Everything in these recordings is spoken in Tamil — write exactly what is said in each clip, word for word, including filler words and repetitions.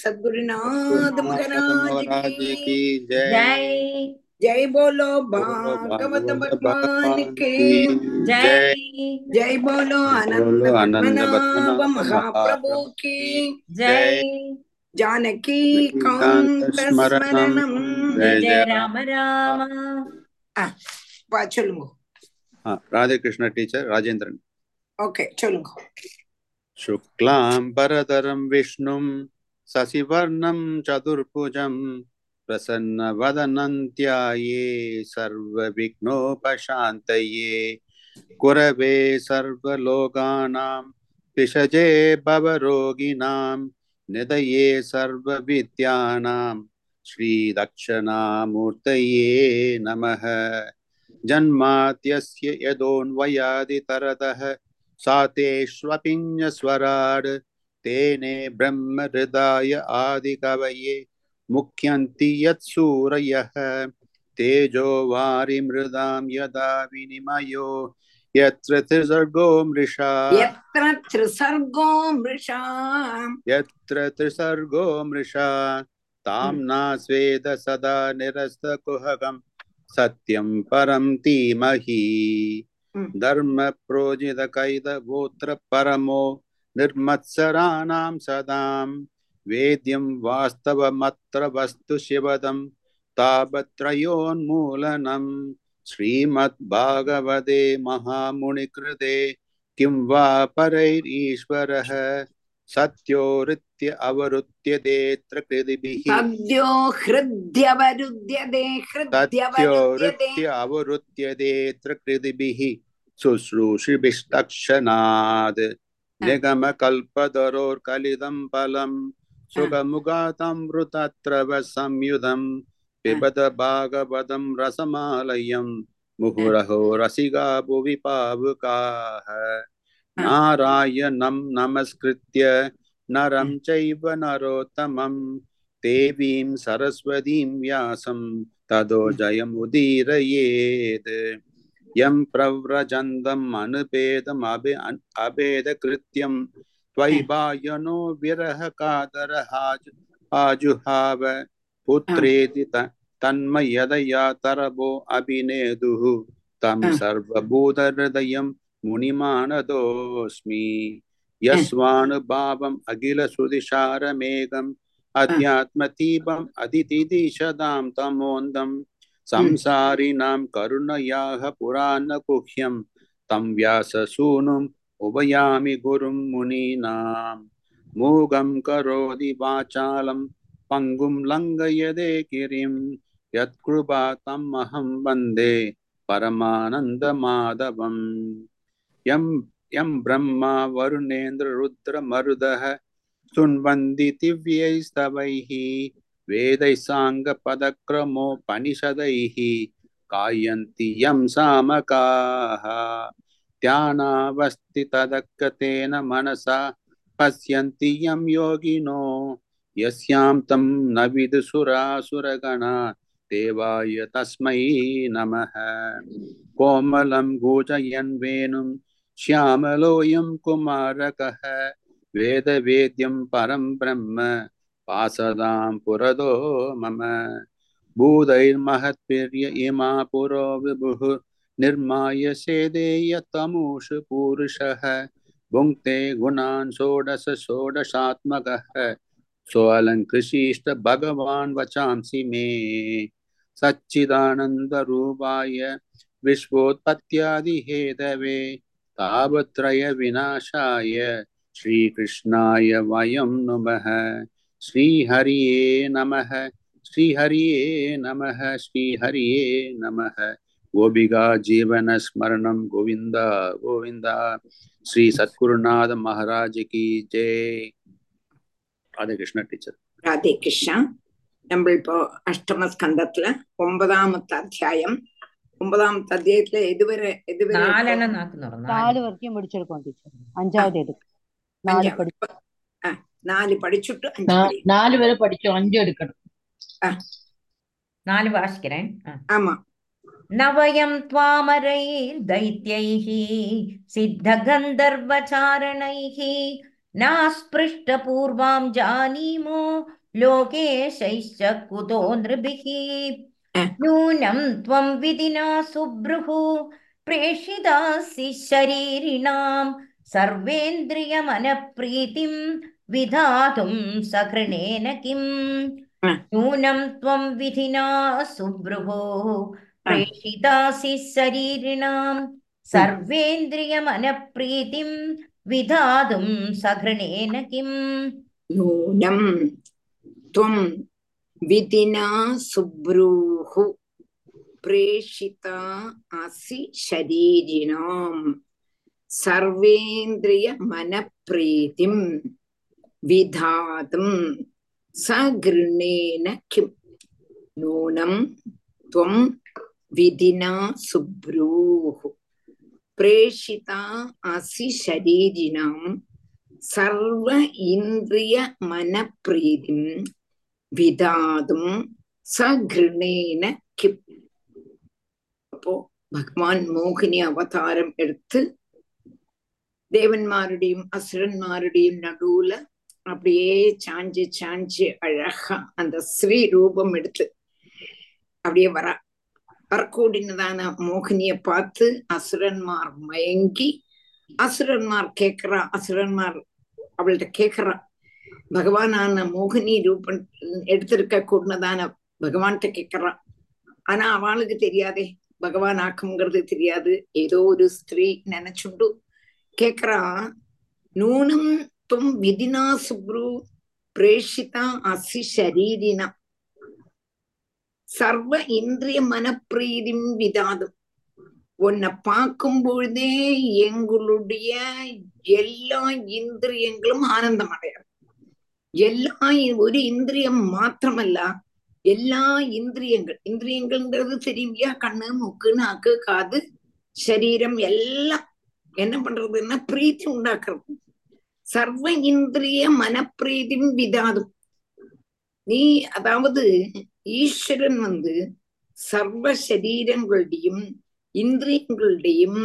सद्गुरुनाथ महाराज की जय। जय बोलो भागवत भगवान की जय। जय बोलो आनंद महाप्रभु की जय। जानकी कांत स्मरणम जय राम राम। சொல்லுங்க. ராதே கிருஷ்ண டீச்சர் ராஜேந்திரன். ஓகே சொல்லுங்க. शुक्लांबरधरं विष्णुं शशिवर्णं चतुर्भुजं प्रसन्नवदनं ध्याये सर्वविघ्नोपशान्तये गुरवे सर्वलोकानां विषजे भवरोगिणां निधये सर्वविद्यानां श्रीदक्षिणामूर्तये नमः। जन्माद्यस्य यदोऽन्वयादितरतः सातेष्वपिञ्जस्वराड् तेने ब्रह्महृदाय आदिकवये मुख्यन्ति यत्सूरयः तेजो वारि मृदां यदा विनिमयो यत्र त्रिसर्गो मृषा यत्र त्रिसर्गो मृषा यत्र त्रिसर्गो मृषा ताम्ना स्वेद सदा निरस्तकुहकं सत्यं परं धीमहि धर्म प्रोजित कैद गोत्र परमो निर्मत्सराणां सदां वेद्यं वास्तवमत्र वस्तु शिवदं तापत्रयोन्मूलनं श्रीमद्भागवते महामुनिकृते किं वा परैरीश्वरः सत्योरित्य अवरुध्यते त्रिकृतिभिः सद्यो हृद्यवरुध्यते हृद्यवरुध्यते अवरुध्यते त्रिकृतिभिः शुश्रूषिभिस्तक्षणात् निगमकल्पतरोर्कलिदं फलं सुगमुगातामृतत्रव संयुधं पिबत भागवतं रसमालयं मुहुरहो रसिका भुवि पावकाः नारायणं नमस्कृत्य नरं चैव नरोत्तमं देवीं सरस्वतीं व्यासं ततो जयमुदीरयेत्। यं प्रव्रजन्दम् अनुपेदम् अभे अभेदकृत्यं त्वयिवायनो विरह कादरः आजुहाव पुत्रेति तन्मयदया तरवो अभिनेदुः तं सर्वभूतहृदयं मुनिमानतोऽस्मि। यस्वानुभावम् अखिलसुधिसारमेघम् अध्यात्मदीपम् अदितिदिशतां तमोऽन्दं संसारिणां करुणयाः पुराणगुह्यं तं व्याससूनुम् उभयामि गुरुं मुनीनां। मूगं करोति वाचालं पङ्गुं लङ्घयते गिरिं यत्कृपा तमहं वन्दे परमानन्दमाधवम्। यं यं ब्रह्मा वरुणेन्द्ररुद्रमरुदः सुन्वन्ति दिव्यैस्तवैः वेदैः साङ्गपदक्रमोपनिषदैः गायन्ति यं सामकाः ध्यानावस्थितदक्कतेन मनसा पश्यन्ति यं योगिनो यस्यां तं न विदुसुरासुरगणा देवाय तस्मै नमः। कोमलं गूजयन् वेणुं श्यामलोऽयं कुमारकः वेदवेद्यं परं ब्रह्म पासदां पुरदो मम। भूतैर्महत्वीर्य इमा पुरो विभुः निर्माय सेदेय तमूषु पुरुषः भुङ्क्ते गुणान् षोडश षोडशात्मकः सोऽलङ्कृषीष्ट भगवान् वचांसि मे। सच्चिदानन्दरूपाय विश्वोत्पत्त्यादिहेतवे तावत्रय विनाशाय श्रीकृष्णाय वयं नमः। श्रीहरिये नमः श्रीहरिये नमः श्रीहरिये नमः। गोपिका जीवन स्मरणं गोविंद गोविंद। श्री सद्गुरुनाथ महाराज की जय। राधे कृष्ण டீச்சர். ராதே கிருஷ்ணா. நம்ம இப்போ அஷ்டம ஸ்கந்தத்துல ஒன்பதாமத்து அத்தியாயம் ஒன்பதாமத்து அத்தியாயத்துல எதுவரை எதுவரை நாலு வரைக்கும் முடிச்சிருக்கோம் டீச்சர். அஞ்சாவது எது நாலு படிச்சு நாலு படிச்சுட்டு நாலு வரை படிச்சோம். அஞ்சு எடுக்கணும். நாலு வாசிக்கிறேன். ஆமா. நவயம் த்வாமரை தைத்யைஹி சித்த கந்தர்வ சாரணைஹி नास्पृष्ट पूर्वां जानीमो लोके शैश्च कुतो नृभिः नूनं त्वं विदिना सुब्रुहु प्रेषिदासि शरीरिणां सर्वेन्द्रियमनप्रीतिं विधातुं सकृणेन किं नूनं त्वं विधिना सुब्रुहो प्रेषितासि शरीरिणां सर्वेन्द्रियमनप्रीतिं विधातुं सकृणेन किं नूनं त्वं विधिना सुब्रुहो प्रेषिता असि शरीरिणां सर्वेन्द्रिय मनप्रीतिं विधातुं सगृणेन किं नूनं त्वं विधिना सुब्रूः प्रेषिता असि शरीरिणां सर्व इन्द्रिय मनप्रीतिं विधातुं सगृणेन किं. அப்போ பகவான் மோகினி அவதாரம் எடுத்து தேவன்மாருடையும் அசுரன்மாருடையும் நடுவுல அப்படியே சாஞ்சு சாஞ்சு அழகா அந்த ஸ்ரீ ரூபம் எடுத்து அப்படியே வர வரக்கூடினதான மோகினிய பார்த்து அசுரன்மார் மயங்கி அசுரன்மார் கேக்குறா அசுரன்மார் அவள்கிட்ட கேக்குறா பகவானான மோகினி ரூபம் எடுத்திருக்க கூடதான பகவான்கிட்ட கேக்குறா. ஆனா அவளுக்கு தெரியாதே பகவான் ஆக்கம்ங்கிறது தெரியாது. ஏதோ ஒரு ஸ்திரீ நினைச்சுண்டு கேக்குறா நூனம் தும் விதினா சுப்ரு பிரேஷிதா அசி ஷரீரினா சர்வ இந்திரிய மனப்பிரீதிம் விதாதும் உன்னை பார்க்கும் பொழுதே எங்களுடைய எல்லா இந்திரியங்களும் ஆனந்தம் அடையாது. எல்லா ஒரு இந்திரியம் மாத்திரமல்ல எல்லா இந்திரியங்கள் இந்திரியங்கள்ங்கிறது தெரியுமையா கண்ணு மூக்கு நாக்கு காது சரீரம் எல்லாம் என்ன பண்றதுன்னா பிரீத்தி உண்டாக்குறது. சர்வ இந்திரிய மனப்பிரீதி விதாதும் நீ அதாவது ஈஸ்வரன் வந்து சர்வ சரீரங்களுடையும் இந்திரியங்களுடையும்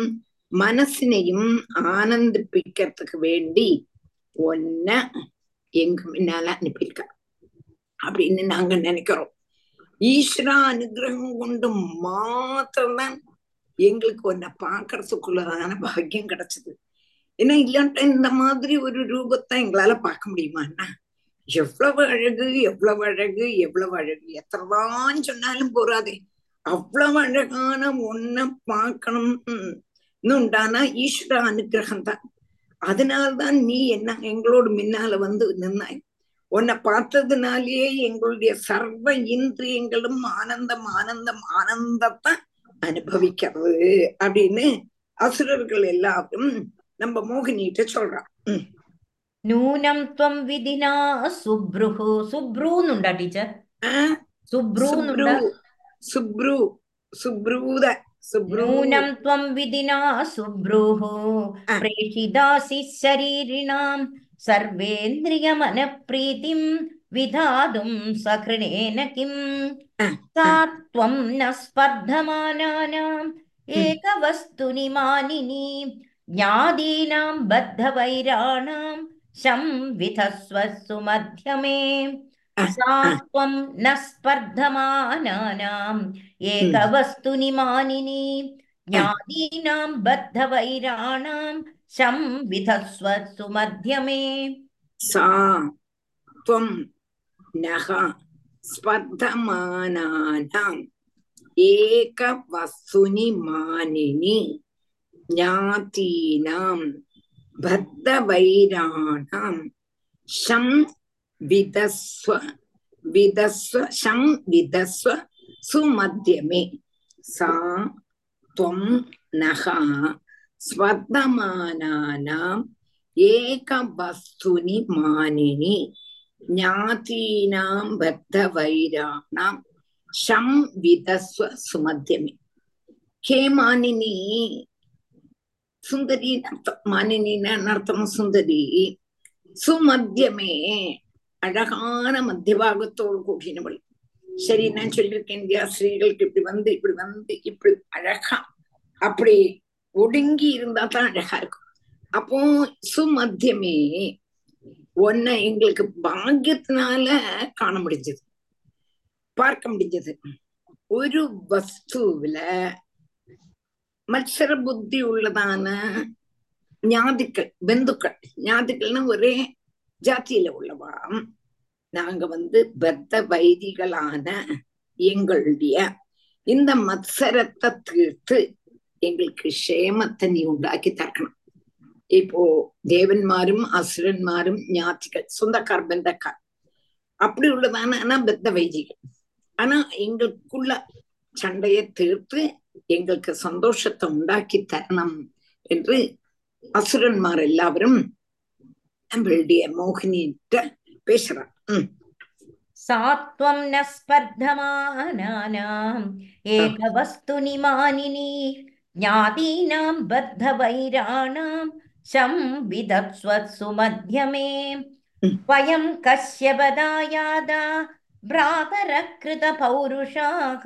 மனசினையும் ஆனந்திப்பிக்கிறதுக்கு வேண்டி ஒன்ன எங்க முன்னால அனுப்பியிருக்க அப்படின்னு நாங்க நினைக்கிறோம். ஈஸ்வரா அனுகிரகம் கொண்டு மாத்திரம்தான் எங்களுக்கு ஒன்ன பாக்குறதுக்குள்ளதான பாக்கியம் கிடைச்சது. ஏன்னா இல்லாட்ட இந்த மாதிரி ஒரு ரூபத்தை எங்களால பார்க்க முடியுமாண்ணா? எவ்வளவு அழகு எவ்வளவு அழகு எவ்வளவு அழகு எத்தனைதான் சொன்னாலும் போறாதே. அவ்வளவு அழகான ஒன்ன பார்க்கணும்னு உண்டானா ஈஸ்வரா அனுகிரகம் தான். அதனால்தான் நீ என்ன எங்களோட முன்னால வந்து நின்னாய். உன்னை பார்த்ததுனாலேயே எங்களுடைய சர்வ இந்திரியங்களும் ஆனந்தம் ஆனந்தம் ஆனந்தத்தை அனுபவிக்கிறது அப்படின்னு அசுரர்கள் எல்லாரும் நம்ம மோகினிட்ட சொல்றான். நூனம் துவம் விதினா சுப்ருஹு சுப்ரூன்னு உண்டா டீச்சர்? சுப்ரூன்னு சுப்ரு சுப்ரூத நூனம் துவம் விதினா சுப்ருஹு பிரேஷிதாசி ஷரீரிணாம் சர்வேந்திரிய மனப்பிரீதிம் விதாதும் சக்ரணேன கிம் சாத்வம் நஸ்பர்தமானானாம் ஏகவஸ்துனி மானினி ஞாதீனாம் பத்தவைராணாம் சம்விதஸ்வஸ்து மத்யமே சாத்வம் நஸ்பர்தமானானாம் ஏகவஸ்துனி மானினி ஞாதீனாம் பத்தவைராணாம் சம்விதஸ்வஸ்து மத்யமே சா ம் ஸ்பர்தமானானாம் ஏகவஸ்துனி மானினி ஞாதீனாம் பத்தவைராணாம் ஷம் விதஸ்வ விதஸ்வ ஷம் விதஸ்வ சுமத்யமே சா த்வம் நஹ ஸ்பர்தமானானாம் ஏகவஸ்துனி மானினி ஞாதீனாம் பத்த வைராணாம் ஷம் விதஸ்வ சுமத்யமே. ஹே மானினி சுந்தரி அர்த்தம். மானினின்னு அர்த்தம் சுந்தரி. சுமத்யமே அழகான மத்திய பாகத்தோடு கூட்டினவள். சரி நான் சொல்லியிருக்கேன் இந்தியா ஸ்ரீகளுக்கு இப்படி வந்து இப்படி வந்து இப்படி அழகா அப்படி ஒடுங்கி இருந்தா தான் அழகா இருக்கும். அப்போ சுமத்தியமே ஒன்ன எங்களுக்கு பாக்கியத்தினால காண முடிஞ்சது, பார்க்க முடிஞ்சது. ஒரு வஸ்துவில மத்சர புத்தி உள்ளதான ஞாதிக்கள், பந்துக்கள், ஞாதிக்கள்னா ஒரே ஜாத்தியில உள்ளவாம். நாங்க வந்து பத்த வைதிகளான எங்களுடைய இந்த மத்சரத்தை தீர்த்து எங்களுக்கு சேமத்தை நீ உண்டாக்கி தரணும். இப்போ தேவன்மாரும் அசுரன்மாரும் ஞாதிகள், சொந்தக்கார் பந்தக்கார், அப்படி உள்ளதான ஆனா பத்த வைதிகள். ஆனா எங்களுக்குள்ள சண்டையை தீர்த்து எங்களுக்கு சந்தோஷத்தை உண்டாக்கி தரணும் என்று அசுரன்மார் எல்லாரும் நம்மளுடைய மோகினிட்ட பேசுறான். சாத்வம் ந ஸ்பர்தமானானாம் ஏகவஸ்துனி மானினி ஞாதீனாம் பத்த வைராணாம் சம்விதத்ஸ்வத்சு மத்யமே வயம் கஸ்யபதாயாதா பிராதரக்ருத பௌருஷாக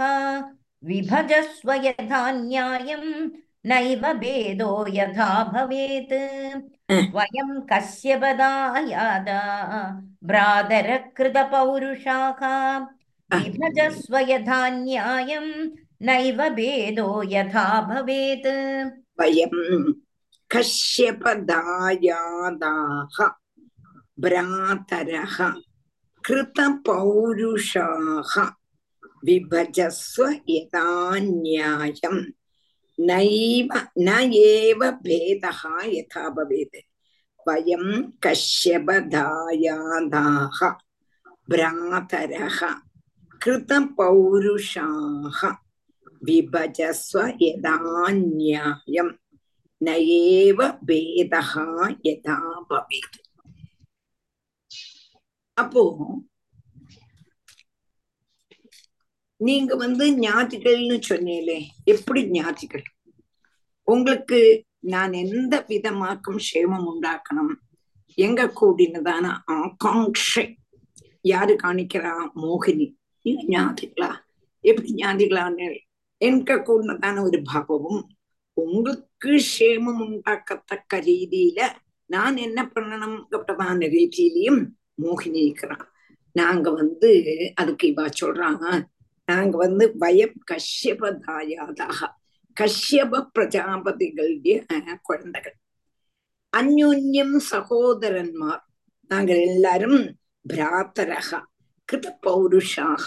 விபஜஸ்வ யதா நியாயம் நைவ பேதோ யதா பவேத் வயம் கஸ்யபதாயாதா பிராதரக்ருத பௌருஷாக விபஜஸ்வ யதா நியாயம் நைவ பேதோ யதா பவேத் வயம் கஸ்யபதாயாதா பிராதரஹ கிருத பௌருஷாஹ விபஜஸ்வ யதா நியாயம் நைவ ந ஏவ பேதஹ யதா பவேத் வயம் கஸ்யபதாயாதாஹ பிராதரஹ கிருத பௌருஷாஹ விபஜஸ்வ யதா நியாயம் ந ஏவ பேதஹ யதா பவேத். அப்போ நீங்க வந்து ஞாதிகள்னு சொன்னீங்களே, எப்படி ஞாதிகள்? உங்களுக்கு நான் எந்த விதமாக்கும் சேமம் உண்டாக்கணும், எங்க கூடினதான ஆகாங்ஷை யாரு காணிக்கிறா? மோகினி. நீங்க ஞாதிகளா, எப்படி ஞாதிகளான எங்க கூடினதான ஒரு பாவமும் உங்களுக்கு சேமம் உண்டாக்கத்தக்க ரீதியில நான் என்ன பண்ணணும் அப்படிதான ரீதியிலையும் மோகினி இருக்கிறான். நாங்க வந்து அதுக்கு இவா சொல்றாங்க, நாங்க வந்து வயம் கஷ்யபதாயாதாக, கஷ்யப பிரஜாபதிகளுடைய குழந்தைகள், அந்யோன்யம் சகோதரன்மார், நாங்கள் எல்லாரும் பிராத்தரக கிருத பௌருஷாக.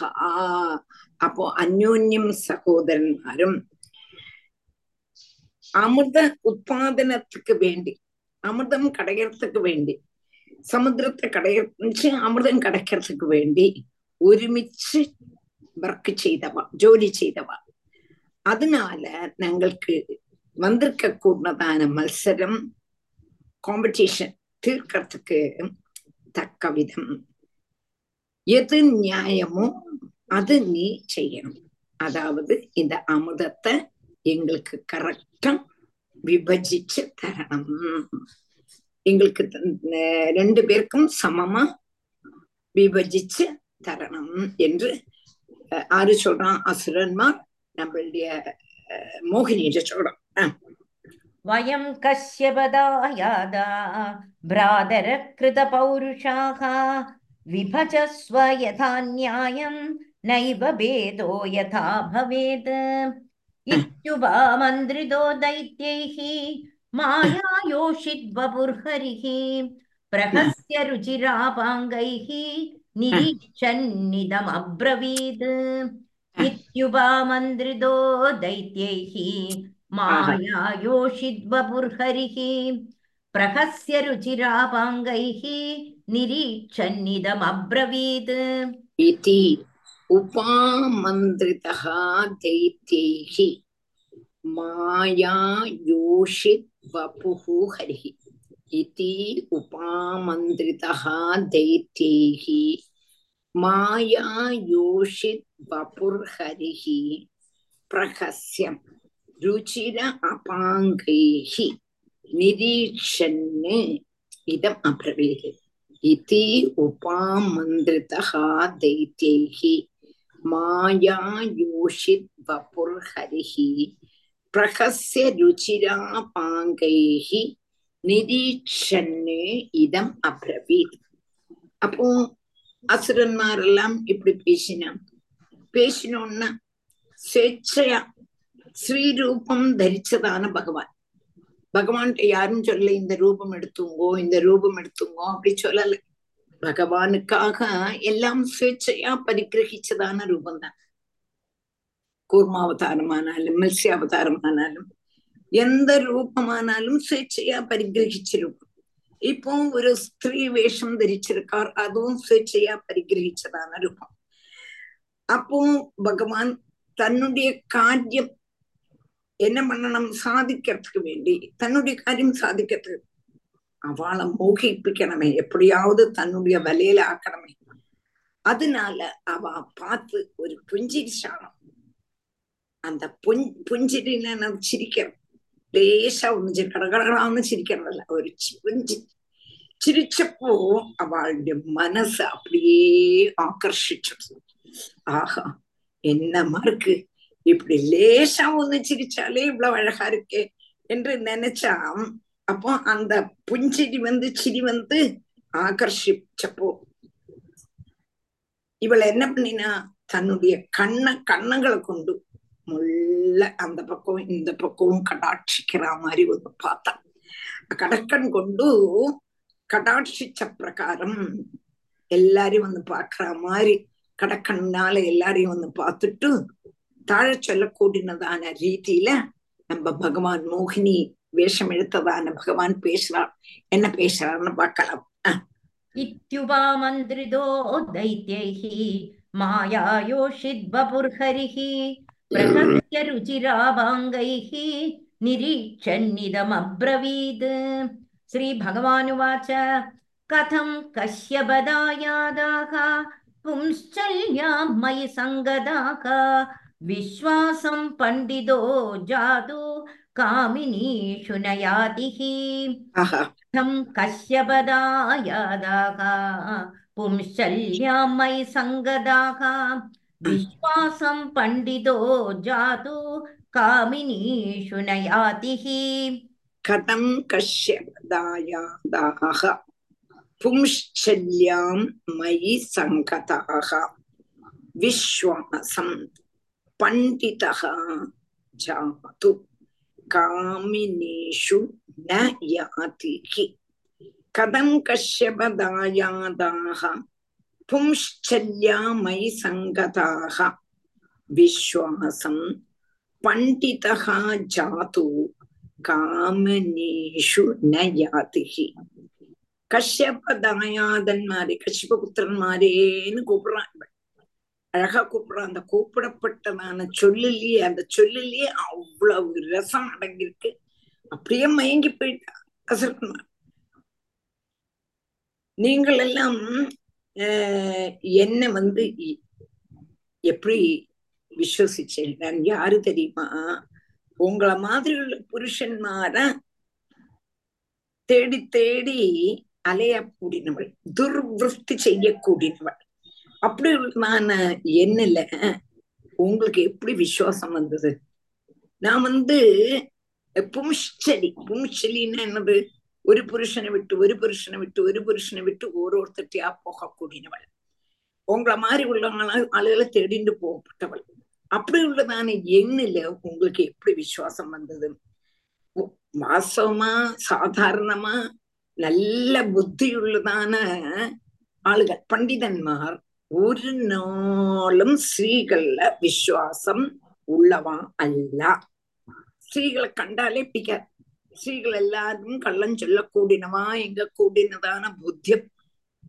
அப்போ அந்யோன்யம் சகோதரன்மாரும் அமிர்த உற்பத்தி வேண்டி, அமிர்தம் கிடைக்கிறதுக்கு வேண்டி, சமுத்திரத்தை கிடைச்சு அமிர்தம் கிடைக்கிறதுக்கு வேண்டி ഒരുമിച്ച് വർക്ക് ചെയ്തവ, ജോലി ചെയ്തവ. அதனால ഞങ്ങൾക്ക് വന്നിരിക്ക കൂടതാണ് മത്സരം, കോമ്പറ്റീഷൻ തീർക്കറതുക്ക് തക്ക വിധം എത് ന്യായമോ അത് നീ ചെയ്യണം. അതാവത് இந்த അമൃതത്തെ எங்களுக்கு കറക്റ്റാ വിഭജിച്ച് തരണം. எங்களுக்கு ரெண்டு பேருக்கும் சமமா விபஜிச்சு தரணும் என்று ஆறு சொல்றான் அசுரன்மார் நம்மளுடைய மோகினியை சொல்றான். வயம் கஷ்யபதாயாதா பிராதர கிருத பௌருஷாக விபஜஸ்வ யதா நியாயம் நைவ பேதோ யதா பவேத் இத்யுபா மந்திரிதோ தைத்யைஹி மாயாயோஷித்வபுர்ஹரிஹி பிரகஸ்ய ருச்சிராபாங்கைஹி நிரீச்சன்னிதம் அப்ரவீத் இத்யுபா மந்திரிதோ தைத்யைஹி மாயாயோஷித்வபுர்ஹரிஹி பிரகஸ்ய ருச்சிராபாங்கைஹி நிரீச்சன்னிதம் அப்ரவீத் இதி உபா மந்திரிதஹ தைத்யைஹி மாயாயோஷித் வபுஹு ஹரிஹி இதி உபாமந்திரிதஹ தைத்யைஹி மாயாயோஷித் வபுர்ஹரிஹி பிரகஸ்யம் ருச்சிர அபாங்கைஹி நிரீக்ஷன்னு இதம் அப்ரவீத் இதி உபாமந்திரிதஹ தைத்யைஹி மாயாயோஷித் வபுர்ஹரிஹி பிரகஸ்ய ருச்சிரா பாங்கைஹி நிரீக்ஷன்னு இதம் அப்ரவீத். அப்போ அசுரன்மாரெல்லாம் இப்படி பேசினான். பேசினோன்னா ஸ்வேச்சையா ஸ்ரீரூபம் தரிச்சதான பகவான், பகவான்கிட்ட யாரும் சொல்ல இந்த ரூபம் எடுத்துங்கோ இந்த ரூபம் எடுத்துங்கோ அப்படி சொல்லலை. பகவானுக்காக எல்லாம் ஸ்வேச்சையா பரிகிரகிச்சதான ரூபம்தான். கூர்மாவதாரமானாலும் மத்ஸ்யாவதாரமானாலும் எந்த ரூபமானாலும் ஸ்வேச்சையா பரிகிரகிச்ச ரூபம். இப்போ ஒரு ஸ்திரீ வேஷம் தரிச்சிருக்கார், அதுவும் ஸ்வேச்சையா பரிகிரகிச்சதான ரூபம். அப்போ பகவான் தன்னுடைய காரியம் என்ன பண்ணணும் சாதிக்கிறதுக்கு வேண்டி, தன்னுடைய காரியம் சாதிக்கிறதுக்கு அவளை மோகிப்பிக்கணுமே, எப்படியாவது தன்னுடைய வலையில ஆக்கணுமே. அதனால அவ பார்த்து ஒரு புஞ்சிரி சாணம், அந்த புஞ் புஞ்சிரின நம்ம சிரிக்கிறோம், லேசா ஒன்று கடகடகடான்னு சிரிக்கிறதில்ல, ஒரு புஞ்சி சிரிச்சப்போ அவளுடைய மனசு அப்படியே ஆகர்ஷிச்சு. ஆஹா என்னமா இருக்கு, இப்படி லேசா ஒண்ணு சிரிச்சாலே இவ்வளவு அழகா இருக்கே என்று நினைச்சா, அப்போ அந்த புஞ்சிரி வந்து சிரி வந்து ஆகர்ஷிச்சப்போ இவளை என்ன பண்ணினா தன்னுடைய கண்ண கண்ணங்களை கொண்டு முள்ள அந்த பக்கம் இந்த பக்கமும் கடாட்சிக்கிற மாதிரி ஒன்று பார்த்தா, கடற்கண் கொண்டு கடாட்சிச்ச பிரகாரம் எல்லாரையும் வந்து பாக்குற மாதிரி கடற்கண்ணால எல்லாரையும் வந்து பார்த்துட்டு தாழ சொல்ல கூடினதான ரீதியில நம்ம பகவான் மோகினி வேஷம் எடுத்ததான பகவான் பேசுறார். என்ன பேசுறாருன்னு பார்க்கலாம். இத்யுபாமந்திரிதோ தைத்யைஹி மாயாயோஷித்வபுர்ஹரிஹி பிரகத்ய ருச்சிராபாங்கைஹி நிரீட்சன்னிதமப்ரவீத். ஸ்ரீ பகவானுவாச கதம் கஷ்யபதாயாதாக பும்சல்யாம் மயி சங்கதாக விஸ்வாசம் பண்டிதோ ஜாது காமினீஷு நயாதிஹி. கதம் கஷ்யபதாயாதாக பும்சல்யாம் மயி சங்கதாக விஸ்வாசம் பண்டிதோ ஜாது காமினீஷு நயாதிஹி. கதம் கஷ்யபதாயாதாக பும்சல்யாம் மயி சங்கதாக விஸ்வாசம் பண்டிதஹ ஜாது காமினேஷு ந யாதிஹி. கதம் கஷ்யபதாயாதாக பும்சல்யாமயி சங்கதாக விஸ்வாசம் பண்டிதஹ ஜாது காமினேஷு ந யாதிஹி. கஷ்யபதாயாதன்மாரே கஷ்யபபுத்திரன்மாரேன்னு கூப்பிடுறான், அழகா கூப்பிடுறான். அந்த கூப்பிடப்பட்டதான சொல்லிலேயே அந்த சொல்லிலேயே அவ்வளவு ரசம் அடங்கியிருக்கு. அப்படியே மயங்கி போயிட்டா அசுரன்மார். நீங்கள் எல்லாம் என்ன வந்து எப்படி விசுவசிச்சேன், நான் யாரு தெரியுமா, உங்களை மாதிரி உள்ள புருஷன்மார தேடி தேடி அலைய கூடினவள், துர்விருத்தி செய்யக்கூடியவள். அப்படி நான் என்னல உங்களுக்கு எப்படி விசுவாசம் வந்தது? நான் வந்து பும்சலி பும்சலின்னா என்னது, ஒரு புருஷனை விட்டு ஒரு புருஷனை விட்டு ஒரு புருஷனை விட்டு ஒருத்தட்டையா போகக்கூடியவள், உங்களை மாதிரி உள்ளவங்கள ஆளுகளை தேடிட்டு போகப்பட்டவள். அப்படி உள்ளதான எண்ணில உங்களுக்கு எப்படி விசுவாசம் வந்தது? வாசவமா சாதாரணமா நல்ல புத்தியுள்ளதான ஆளுகள் பண்டிதன்மார் ஒரு நாளும் ஸ்ரீகள்ல விசுவாசம் உள்ளவா அல்ல. ஸ்ரீகளை கண்டாலே பிடிக்காது. ஸ்ரீகள் எல்லாரும் கள்ளம் சொல்ல கூடினவா எங்க கூடினதான புத்திய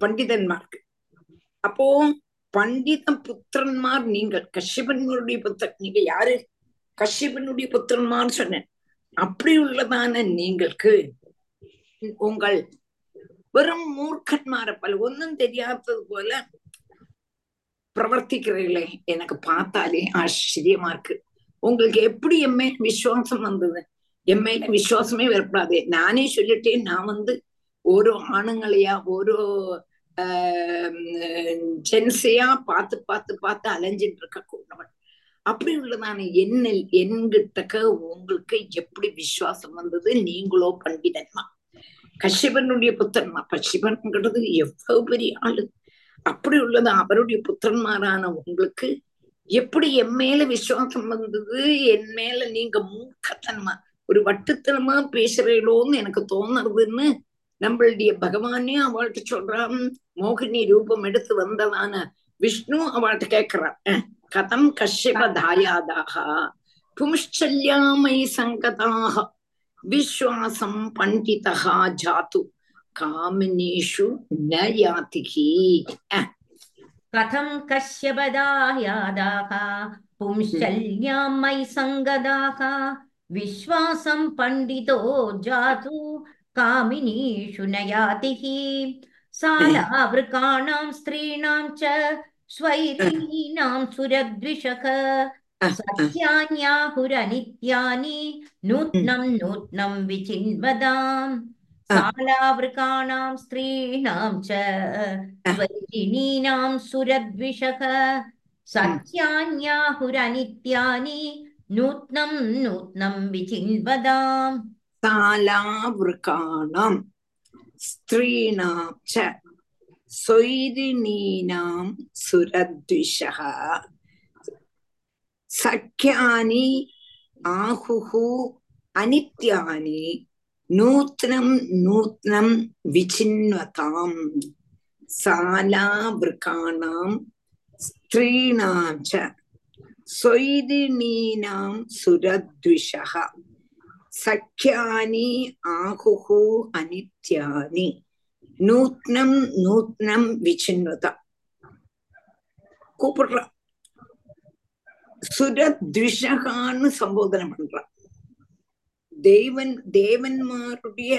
பண்டிதன்மார்க்கு. அப்போ பண்டித புத்திரன்மார் நீங்கள், கஷ்யபனுடைய புத்திரன் நீங்க யாரு, கஷ்யபனுடைய புத்திரன்மார் சொன்னேன். அப்படி உள்ளதான நீங்களுக்கு உங்கள் வெறும் மூர்க்கன்மாரை போல ஒன்னும் தெரியாதது போல பிரவர்த்திக்கிறீர்களே, எனக்கு பார்த்தாலே ஆச்சரியமா இருக்கு. உங்களுக்கு எப்படி எம்மே விசுவாசம் வந்தது? எம்மையில விசுவாசமே வரப்படாது. நானே சொல்லிட்டேன், நான் வந்து ஒரு ஆணுங்களையா ஒரு ஜென்ஸையா பார்த்து பார்த்து பார்த்து அலைஞ்சிட்டு இருக்க கூடவன். அப்படி உள்ளதான என்ன என்கிட்டக்க உங்களுக்கு எப்படி விசுவாசம் வந்தது? நீங்களோ பண்டிதன்மா. கஷ்யபனுடைய புத்திரன் அப்ப சிவன்கிறது எவ்வளவு பெரிய ஆளு. அப்படி உள்ளது அவருடைய புத்திரன்மாரான உங்களுக்கு எப்படி என் மேல விசுவாசம் வந்தது? என் மேல நீங்க மூர்க்கத்தனமா ஒரு வட்டுத்தனமா பேசுறீங்களோன்னு எனக்கு தோணுறதுன்னு நம்மளுடைய பகவானே அவள்கிட்ட சொல்றான். மோகினி ரூபம் எடுத்து வந்ததான விஷ்ணு அவள்கிட்ட கேட்கிறான், கதம் கஷ்யப தாயாதாக பும்சல்யாமை சங்கதாக விஸ்வாசம் பண்டிதா ஜாத்து காமினேஷு ந யாதிகி. கதம் கஷ்யப தாயாதாக பும்சல்யாமை சங்கதாக விஸ்வாசம் பண்டிதோ ஜாது காமினீஷு நயாதிஹி சாலாவ்ருகாணாம் ஸ்திரீணாம் ச ஸ்வைரிணீனாம் சுரத்விஷக சத்யான்யாஹுரநித்யானி நூத்னம் நூத்னம் விசின்வதாம் சாலாவ்ருகாணாம் ஸ்திரீணாம் ச ஸ்வைரிணீனாம் சுரத்விஷக சத்யான்யாஹுரநித்யானி நூத்னம் நூத்னம் விசின்வதாம் சாலாவிருக்காணாம் ஸ்திரீணாம் ச சொய்ரிணீனாம் சுரத்விஷக சக்யானி ஆஹுஹு அனித்யானி நூத்னம் நூத்னம் விசின்வதாம் சாலாவிருக்காணாம் ஸ்திரீணாம் ச சொய்ரிணீனாம் சுரத்விஷக சக்யானி ஆகுஹு அனித்யானி நூத்னம் நூத்னம் விசின்னுதா. கூப்பிடுற சுரத்விஷகான்னு சம்போதனை பண்ற. தேவன் தேவன்மாருடைய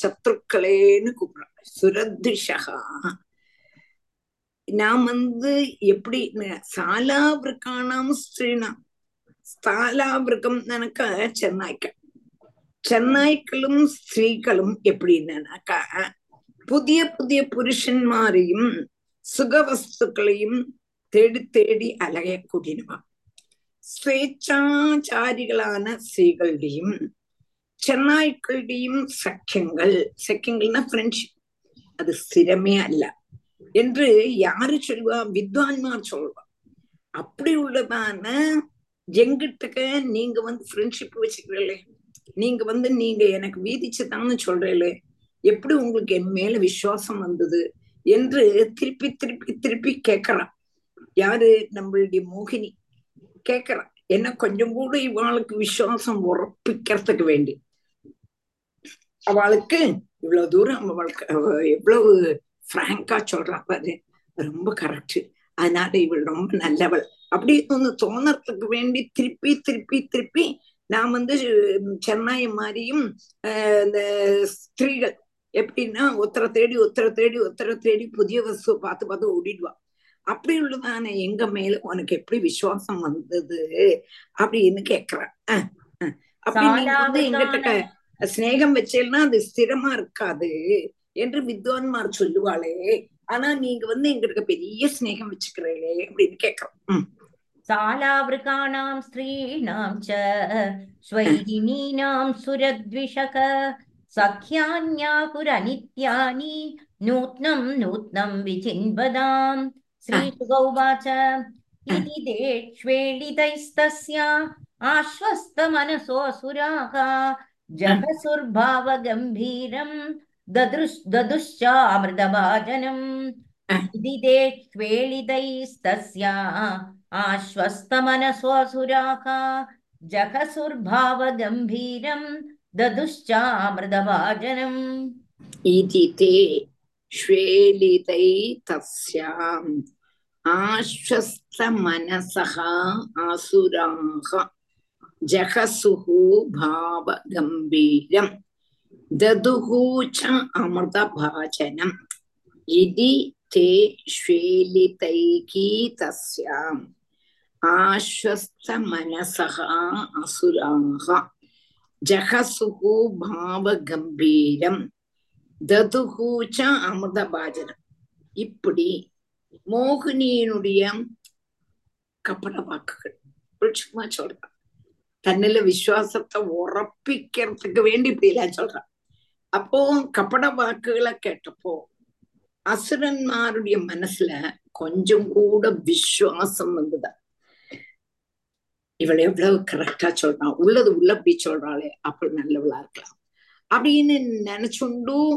சத்ருக்களேன்னு கூப்பிடுற சுரத்விஷகா. நாம் வந்து எப்படி சாலாவிற்கானாம் ஸ்ரீனாம் சாலாவிற்கம் நினைக்க சென்னாய்க்க சென்னாய்களும் ஸ்திரீகளும் எப்படின்னாக்கா புதிய புதிய புருஷன்மாரையும் சுகவஸ்துக்களையும் தேடி தேடி அலையக்கூடியவா. ஸ்வேச்சாச்சாரிகளான ஸ்திரீகளையும் சென்னாய்களையும் சக்கியங்கள் சக்கியங்கள்னா ஃப்ரெண்ட்ஷிப் அது ஸ்திரமே அல்ல என்று யாரு சொல்லுவா? வித்வான்மார் சொல்லுவா. அப்படி உள்ளதான எங்கிட்டக்க நீங்க வந்து ஃப்ரெண்ட்ஷிப் வச்சுக்கிறீங்களே, நீங்க வந்து நீங்க எனக்கு வீதிச்சுதான்னு சொல்றீங்களே, எப்படி உங்களுக்கு என் மேல விசுவாசம் வந்தது என்று திருப்பி திருப்பி திருப்பி கேக்குறா. யாரு? நம்மளுடைய மோகினி கேக்குறா. என்ன கொஞ்சம் கூட இவாளுக்கு விசுவாசம் உறப்பிக்கிறதுக்கு வேண்டி அவளுக்கு இவ்வளவு தூரம் அவளுக்கு எவ்வளவு பிராங்கா சொல்றா பாரு, ரொம்ப கரெக்ட், அதனால இவள் ரொம்ப நல்லவள் அப்படி ஒண்ணு தோணறதுக்கு வேண்டி திருப்பி திருப்பி திருப்பி நான் வந்து சென்னாய் மாதிரியும் இந்த ஸ்திரீகள் எப்படின்னா ஒத்தரை தேடி ஒத்தரை தேடி ஒத்தரை தேடி புதிய வசுவை பார்த்து பார்த்து ஓடிடுவா. அப்படி உள்ளதான எங்க மேல உனக்கு எப்படி விசுவாசம் வந்தது அப்படின்னு கேக்குறேன். அப்படி நீங்க வந்து எங்கிட்ட ஸ்நேகம் வச்சேன்னா அது ஸ்திரமா இருக்காது என்று வித்வான்மார் சொல்லுவாளே, ஆனா நீங்க வந்து எங்கிட்ட பெரிய ஸ்நேகம் வச்சுக்கிறீங்களே அப்படின்னு கேக்குறோம். சாலாவிருக்காணாம் ஸ்திரீணாம் ச ஸ்வைரிணீனாம் சுரத்விஷக சக்யான்யாகுரநித்யானி நூத்னம் நூத்னம் விசின்வதாம். ஸ்ரீசுகௌவாச இதி தேஷ்வேளிதைஸ்தஸ்யா ஆஸ்வஸ்த மனசோசுராக ஜகசுர்பாவ கம்பீரம் ததுஷ் ததுஷ்சா அமிர்தபாஜனம். இதி தேஷ்வேளிதைஸ்தஸ்யா ஆஸ்வஸ்தமனசோசுராக ஜகசுர்பாவ கம்பீரம் ததுஷ்சாமிருதபாஜனம். இதி தே ஸ்வேலிதை தஸ்யாம் ஆஸ்வஸ்தமனசஹ ஆசுராக ஜகசுஹு பாவ கம்பீரம் ததுஹு ச அமிர்தபாஜனம். இதி தே ஸ்வேலிதைகி தஸ்யாம் ஆஸ்வஸ்த மனசஹ அசுராஹ ஜஹசுஹு பாவ கம்பீரம் ததுஹு ச அமிர்தபாஜனம். இப்படி மோகினியினுடைய கபட வாக்குகள் சும்மா சொல்றான். தன்னில விசுவாசத்தை உறப்பிக்கிறதுக்கு வேண்டி இப்படி எல்லாம் சொல்றான். அப்பவும் கபட வாக்குகளை கேட்டப்போ அசுரன்மாருடைய மனசுல கொஞ்சம் கூட விசுவாசம் வந்தது. இவளை எவ்வளவு கரெக்டா சொல்றான், உள்ளது உள்ளப்படி சொல்றாளே, அப்ப நல்லவளா இருக்கலாம் அப்படின்னு நினைச்சுண்டும்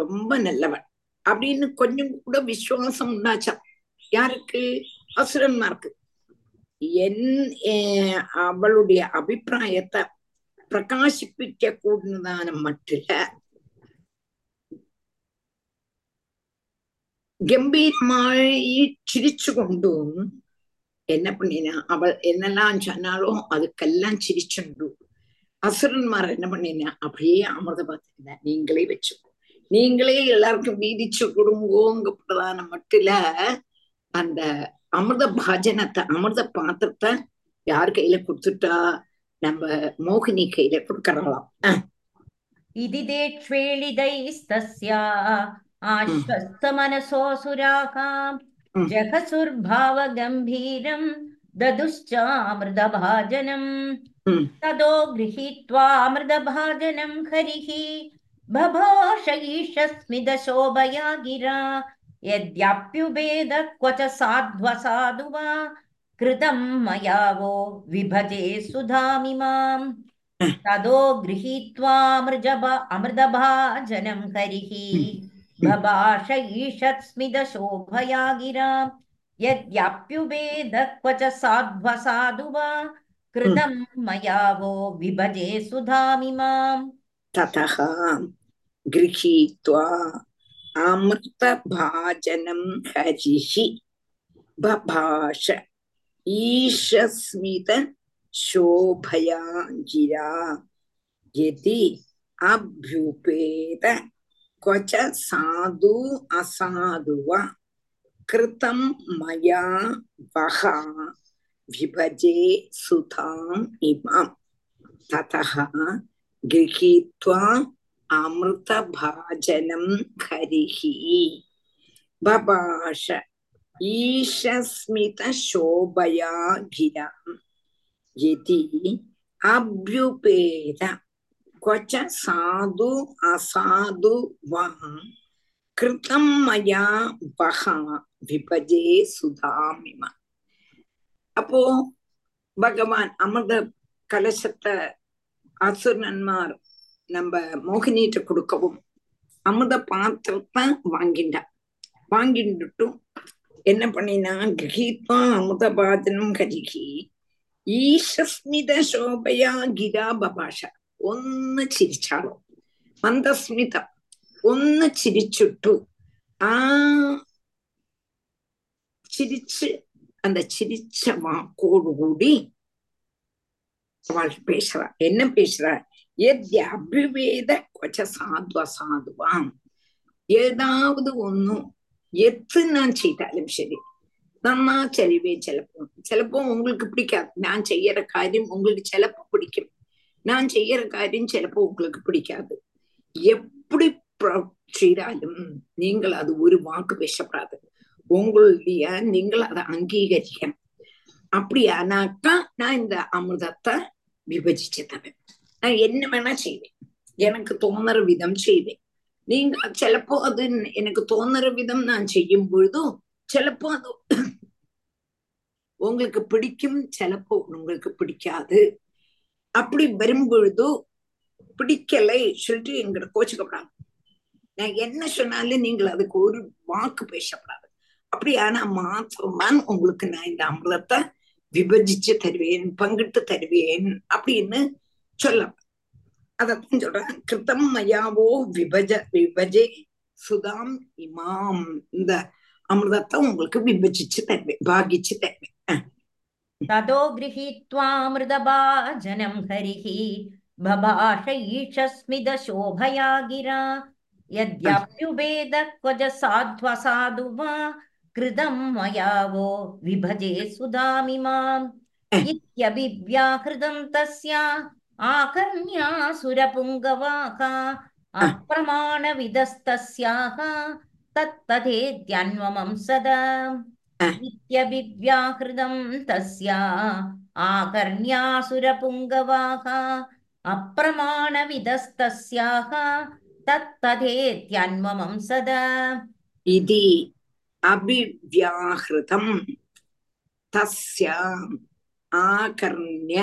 ரொம்ப நல்லவன் அப்படின்னு கொஞ்சம் கூட விசுவாசம் உண்டாச்சான். யாருக்கு? அசுரன்மாருக்கு. என் அவளுடைய அபிப்பிராயத்தை பிரகாசிப்பிக்க கூடதான மட்டில கம்பீரமாயி சிரிச்சு கொண்டும் என்ன பண்ணினா, அவள் என்னெல்லாம் சொன்னாலும் அதுக்கெல்லாம் சிரிச்சுண்டு அசுரன்மார் என்ன பண்ணினா, அப்படியே அமிர்த பார்த்துக்கிட்டா நீங்களே வச்சுக்கோ, நீங்களே எல்லாருக்கும் வீதிச்சு கொடுங்கோங்கப்பட்டதான மட்டில அந்த அமிர்த பாஜனத்தை, அமிர்த பாத்திரத்தை யார் கையில கொடுத்துட்டா, நம்ம மோகினி கையில கொடுக்கறாளாம். அமிர்தபாஜனம் ஈஷஸ்மித சோபயாங்கிரா யதி அப்யுபேத கொச்ச சாது அசாதுவா கிருதம் மயா வஹா விபஜே சுதாம் இமாம் ததஹா கிரஹீத்வா அமிர்தபாஜனம் ஹரிஹி பபாஷ ஈஷஸ்மித சோபயா கிரா யதி அப்யுபேத கொச்ச சாது அசாது வா கிருதம் மயா வஹா விபஜே சுதாமிமா. அப்போ பகவான் அமிர்த கலசத்தை அசுரன்மார் நம்ம மோகினிட்ட கொடுக்கவும் அமிர்த பாத்திரத்தை வாங்கிண்டா. வாங்கிட்டு என்ன பண்ணினா, கிரஹீத்வா அமிர்த பாஜனம் கருகி ஈஷஸ்மித சோபயா கிரா பபாஷ ഒന്ന് ചിരിച്ചാളോ, മന്ദസ്മിത ഒന്ന് ചിരിച്ചിട്ടു. ആ ചിരിച്ച് അന്ത ചിരിച്ച വാക്കോടുകൂടി അവൾ പേശറ, എന്നെ പേശറ, യദ്യഭിവേദ കൊച്ച സാധു അസാധുവാം. ഏതാവത് ഒന്നും എത്ത് ഞാൻ ചെയ്താലും ശരി, നന്നാ ചെലവേ, ചിലപ്പോ ചിലപ്പോ ഉങ്ങൾക്ക് പിടിക്കാതെ, ഞാൻ ചെയ്യറ കാര്യം ഉങ്ങൾക്ക് ചിലപ്പോ പിടിക്കും, நான் செய்யற காரியம் சிலப்போ உங்களுக்கு பிடிக்காது, எப்படி செய்தாலும் நீங்கள் அது ஒரு வாக்கு பேசப்படாது, உங்களுடைய நீங்கள் அதை அங்கீகரிக்க. அப்படி ஆனாக்கா நான் இந்த அமிர்தத்தை விபஜிச்சு தரேன், நான் என்ன வேணா செய்வேன், எனக்கு தோணுற விதம் செய்வேன். நீங்க சிலப்போ அது எனக்கு தோணுற விதம் நான் செய்யும் பொழுதும் சிலப்போ அது உங்களுக்கு பிடிக்கும், சிலப்போ உங்களுக்கு பிடிக்காது. அப்படி வரும்பொழுது பிடிக்கலை சொல்லிட்டு எங்களை கோச்சுக்கப்படாது, நான் என்ன சொன்னாலும் நீங்கள் அதுக்கு ஒரு வாக்கு பேசப்படாது. அப்படி ஆனா மாத்திரம்தான் உங்களுக்கு நான் இந்த அமிர்தத்தை விபஜிச்சு தருவேன், பங்கிட்டு தருவேன் அப்படின்னு சொல்லலாம். அதான் சொல்றேன், கிருத்தம் மயாவோ விபஜ விபஜே சுதாம் இமாம், இந்த அமிர்தத்தை உங்களுக்கு விபஜிச்சு தருவேன், பாகிச்சு தருவேன். ததோ கிரஹீத்வாமிருதபாஜனம் ஹரிஹி பபாஷ ஈஷஸ்மித சோபயா கிரா யத்யப்யுபேத கொஜ சாத்வ சாதுவா கிருதம் மயாவோ விபஜே சுதாமிமாம் இத்யபிவ்யாஹ்ருதம் தஸ்யா ஆகர்ண்யா சுரபுங்கவாகா அப்ரமாண விதஸ்தஸ்யாக தத்ததேத்யன்வமம் சதா நித்யபிவ்யாஹ்ருதம் தஸ்யா ஆகர்ண்யாசுரபுங்கவாஹ அப்ரமாணவிதஸ்தஸ்யாக தத்ததேத்யன்மமம் சதா இதி அபிவ்யாஹ்ருதம் தஸ்ய ஆகர்ண்ய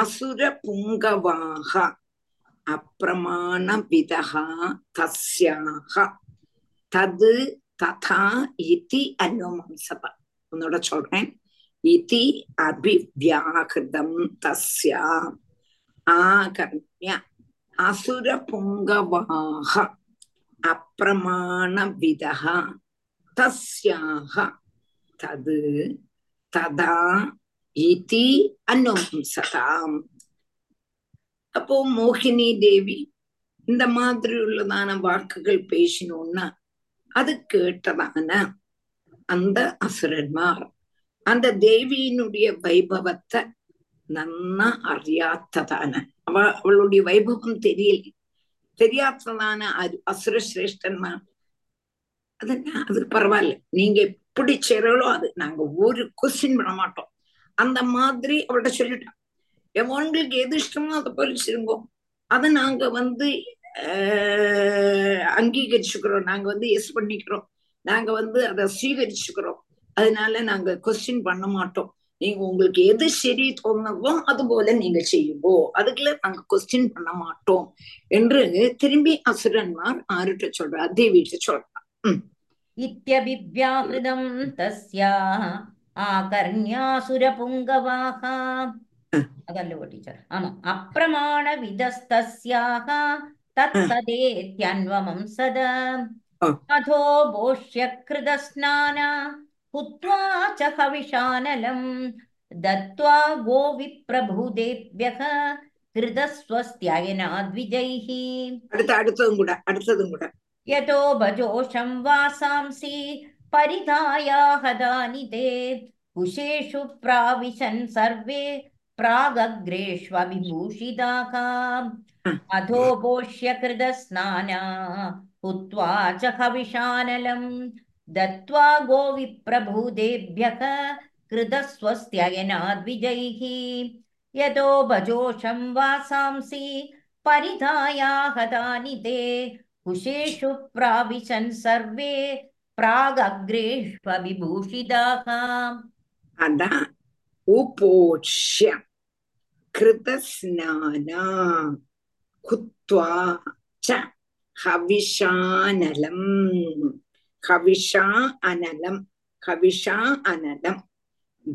அசுர புங்கவாஹ அப்ரமாணவிதஹ தஸ்யாஹ தது ததா இதி அனுமம்சதா. உன்னோட சொல்றேன். இதி அபிவ்யாஹ்ருதம் தஸ்ய ஆகர்ண்ய அசுர புங்கவாஹ அப்ரமாணவிதஹ தஸ்யாஹ தது ததா இதி அனும்சதாம். அப்போ மோகினி தேவி இந்த மாதிரி உள்ளதான வாக்குகள் பேசினோம்னா அது கேட்டதான அந்த அசுரன்மார் அந்த தேவியினுடைய வைபவத்தை நன்னா அறியாத்ததான அவ அவளுடைய வைபவம் தெரியல தெரியாததான அசுர சிரேஷ்டன்மார் அது அது பரவாயில்ல, நீங்க எப்படி சேரலோ அது நாங்க ஒரு கொஸ்டின் பண்ண மாட்டோம் அந்த மாதிரி அவட்ட சொல்லிட்டான். எவங்களுக்கு எது இஷ்டமோ அதை பொறிச்சிருங்கோம், அதை நாங்க வந்து ஆஹ் அங்கீகரிச்சுக்கிறோம், நாங்க வந்து எஸ் பண்ணிக்கிறோம், நாங்க வந்து அதை ஸ்வீகரிச்சுக்கிறோம், அதனால நாங்க கொஸ்டின் பண்ண மாட்டோம், நீங்க உங்களுக்கு எது சரி தோணவோ அது போல நீங்க செய்யுங்கோ, அதுக்குள்ள நாங்க கொஸ்டின் பண்ண மாட்டோம் என்று திரும்பி அசுரன்மார் ஆறுட்ட சொல்றா, தேவிட்ட சொல்றா. இத்யபிவ்யாஹ்ருதம் தஸ்யா ஆகர்ண்யாசுர புங்கவாஹ வாசாம்சி பரிதாயாஹதானிதே குஷேஷு ப்ராவிஷன் சர்வே குஷேஷு ப்ராவிஷன் சர்வே பிராகக்ரேஷ்வவிபூஷிதாஹ. உபோஷ்ய கிருதஸ்நானா குத்வா ச ஹவிஷானலம் ஹவிஷா அனலம் ஹவிஷா அனலம்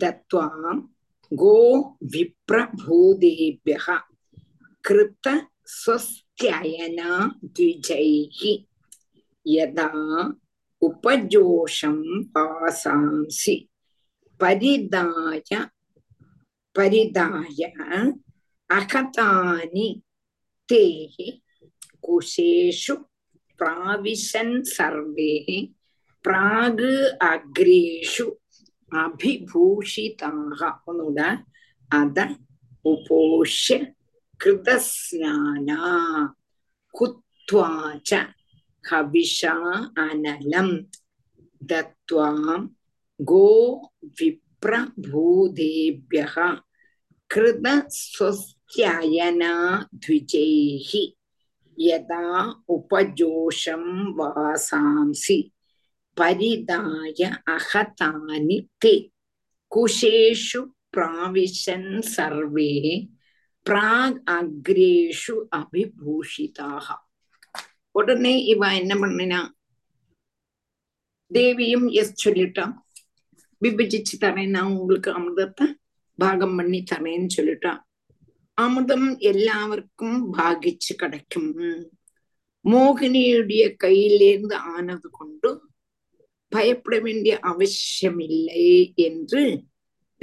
தத்வா கோ விப்ரபூதேப்யஹ கிருத ஸ்வஸ்த்யயனா த்விஜைஹி யதா உபஜோஷம் வாசாம்சி பரிதாய பரிதாய அகதானி தே குஷேஷு ப்ராவிஷன் சர்வே பிராக் அக்ரேஷு அபிபூஷிதாக உனோட அத உபோஷ்ய கிருதஸ்நானா குத்வாச ஹவிஷா அனலம் தத்வா கோ விப்ரபூதேப்யஹ கிருத ஸ்வஸ்த்யயனா த்விஜைஹி யதா உபஜோஷம் வாசாம்சி பரிதாய அஹதானி தே குஷேஷு ப்ராவிஷன் சர்வே பிராக் அக்ரேஷு அபிபூஷிதாக. உடனே இவ என்ன பண்ணினா, தேவியும் எஸ் சொல்லிட்டான், விபஜிச்சு தரேன், நான் உங்களுக்கு அமிர்தத்தை பாகம் பண்ணி தரேன்னு சொல்லிட்டான். அமிர்தம் எல்லாருக்கும் பாகிச்சு கிடைக்கும். மோகினியுடைய கையிலேருந்து ஆனது கொண்டு பயப்பட வேண்டிய அவசியம் இல்லை என்று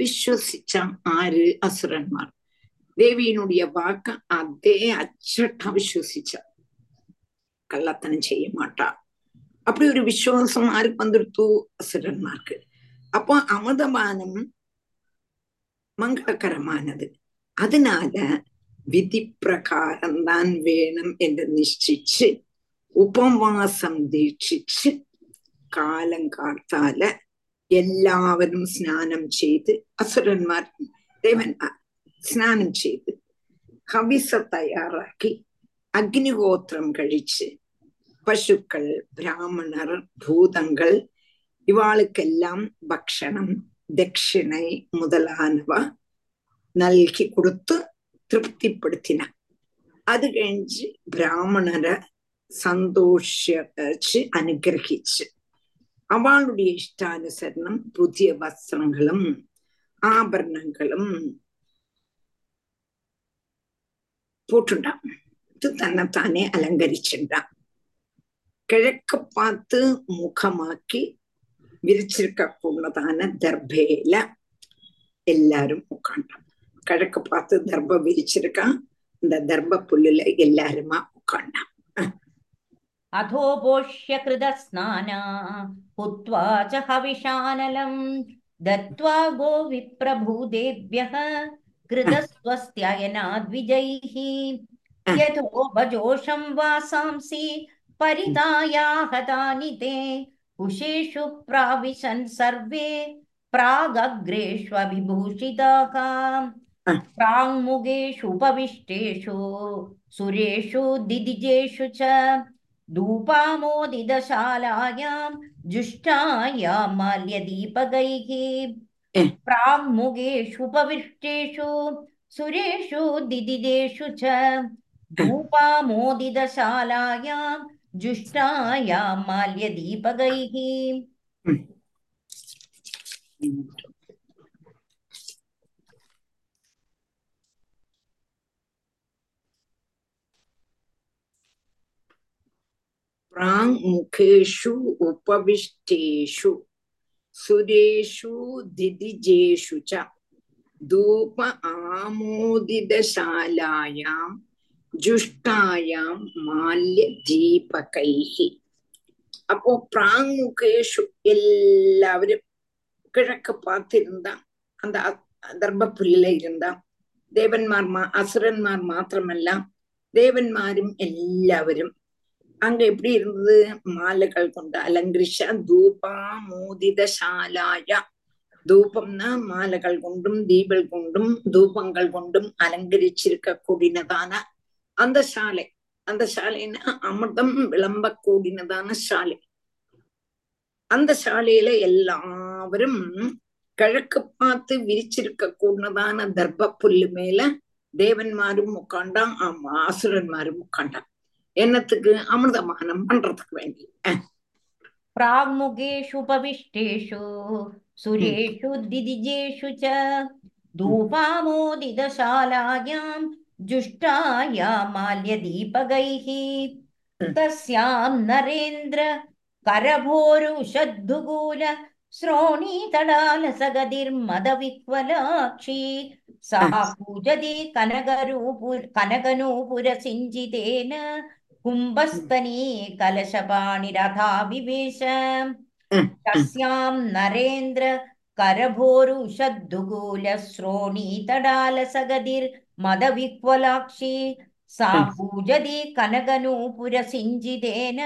விசுவசிச்சான் ஆறு அசுரன்மார். தேவியினுடைய வாக்க அதே அச்சட்டம் விசுவசிச்சான், கள்ளத்தனம் செய்ய மாட்டா, அப்படி ஒரு விசுவாசம் ஆருக்கு வந்துடுத்து அசுரன்மார்க்கு. அப்போ அமிர்தபானம் மங்களகரமானது, அதனால விதி பிரகாரம்தான் வேணும் என்று நிச்சயிச்சு உபவாசம் தீட்சிச்சு காலங்காத்தால எல்லாவரும் ஸ்நானம் செய்து அசுரன்மார் தேவன்மார் ஸ்நானம் செய்து ஹவிச தயாராக்கி அக்னிகோத்திரம் கழிச்சு பசுக்கள், பிராமணர், பூதங்கள் இவாளுக்கெல்லாம் பக்ஷணம், தட்சிணை முதலானவ நல்கி கொடுத்து திருப்திப்படுத்தின. അത് കഴിഞ്ഞ് ബ്രാഹ്മണരെ സന്തോഷിച്ച് അനുഗ്രഹിച്ച് അവളുടെ ഇഷ്ടാനുസരണം പുതിയ വസ്ത്രങ്ങളും ആഭരണങ്ങളും പോട്ടുണ്ടാവും. ഇത് തന്നെ താനെ അലങ്കരിച്ചിട്ടുണ്ടാവും. കിഴക്ക് പാത്ത് മുഖമാക്കി വിരിച്ചിരിക്കുന്നതാണ് ദർഭയില. എല്ലാരും ഉക്കാണ്ടാവും. കിഴക്ക് പാത്ത് ദർഭ വിരിച്ചിരിക്കാം. இந்த தர்ப புல்லுல எல்லாருமா உட்காண்டாம். அதோ போஷ்ய கிருதஸ்நானா புத்வா ச ஹவிஷானலம் தத்வா கோ விப்ரபூ தேவ்யஹ கிருதஸ்வஸ்த்யயநாத் விஜயஹி யதோ பஜோஷம் வாசாம்சி பரிதாயாஹதானிதே உஷேஷு ப்ராவிஷன் சர்வே ப்ராகக்ரேஷ்வ விபூஷிதாஹ ஷு உபவிஷ்டேஷு சுரேஷு திதிஜேஷு ச தூபாமோதிதசாலாயாம் ஜுஷ்டாயாம் மால்யதீபகைஹி ப்ராங்முகேஷு உபவிஷ்டேஷு சுரேஷு திதிஜேஷு ச தூபாமோதிதசாலாயாம் ஜுஷ்டாயாம் மால்யதீபகைஹி. പ്രാങ് മുഖേഷു ഉപവിഷ്ടേഷു സുരേഷു ദിദിജേഷു ച ധൂപ ആമോദിതശാലായാം ജുഷ്ടായാം മാല്യ ദീപകൈഹി. അപ്പോ പ്രാങ് മുഖേഷു എല്ലാവരും കിഴക്ക് പാത്തിരുന്ന അന്ത ദർഭപ്പുല്ലില ഇരുന്ന ദേവന്മാർ, അസുരന്മാർ മാത്രമല്ല ദേവന്മാരും എല്ലാവരും அங்க எப்படி இருந்தது? மாலைகள் கொண்டு அலங்கரிஷ தூபா மோதித சாலாயா. தூபம்னா மாலைகள் கொண்டும் தீபல் கொண்டும் தூபங்கள் கொண்டும் அலங்கரிச்சிருக்க கூடினதான அந்த சாலை. அந்த சாலைன்னா அமிர்தம் விளம்ப கூடினதான சாலை. அந்த சாலையில எல்லாவரும் கிழக்கு பார்த்து விரிச்சிருக்க கூடினதான தர்ப புல்லு மேல தேவன்மாரும் உட்காண்டா, ஆமா அசுரன்மாரும் உட்காண்டா. என்னத்துக்கு? அமிர்தமானம் பண்றதுக்கு வேண்டி. பிராக்முகேஷு பவிஷ்டேஷு சுரேஷு திதிஜேஷு ச தூபாமோதிதசாலாயாம் ஜுஷ்டாயாம் மால்ய தீபகைஹி தஸ்யாம் நரேந்திர கரபோரு ஷத்குல ஸ்ரோணி தடால சகதிர் மதவிக்வலாட்சி சா பூஜதி கனகரூபு கனகநூபுர சிஞ்சிதேன கும்பஸ்தனி கலசபாணி ரதா விவேஷ தஸ்யாம் நரேந்திர கரபோருஷத்குல ஸ்ரோணி தடால சகதிர் மதவிக்வலாட்சி சா பூஜதி கனகநூபுர சிஞ்சிதேன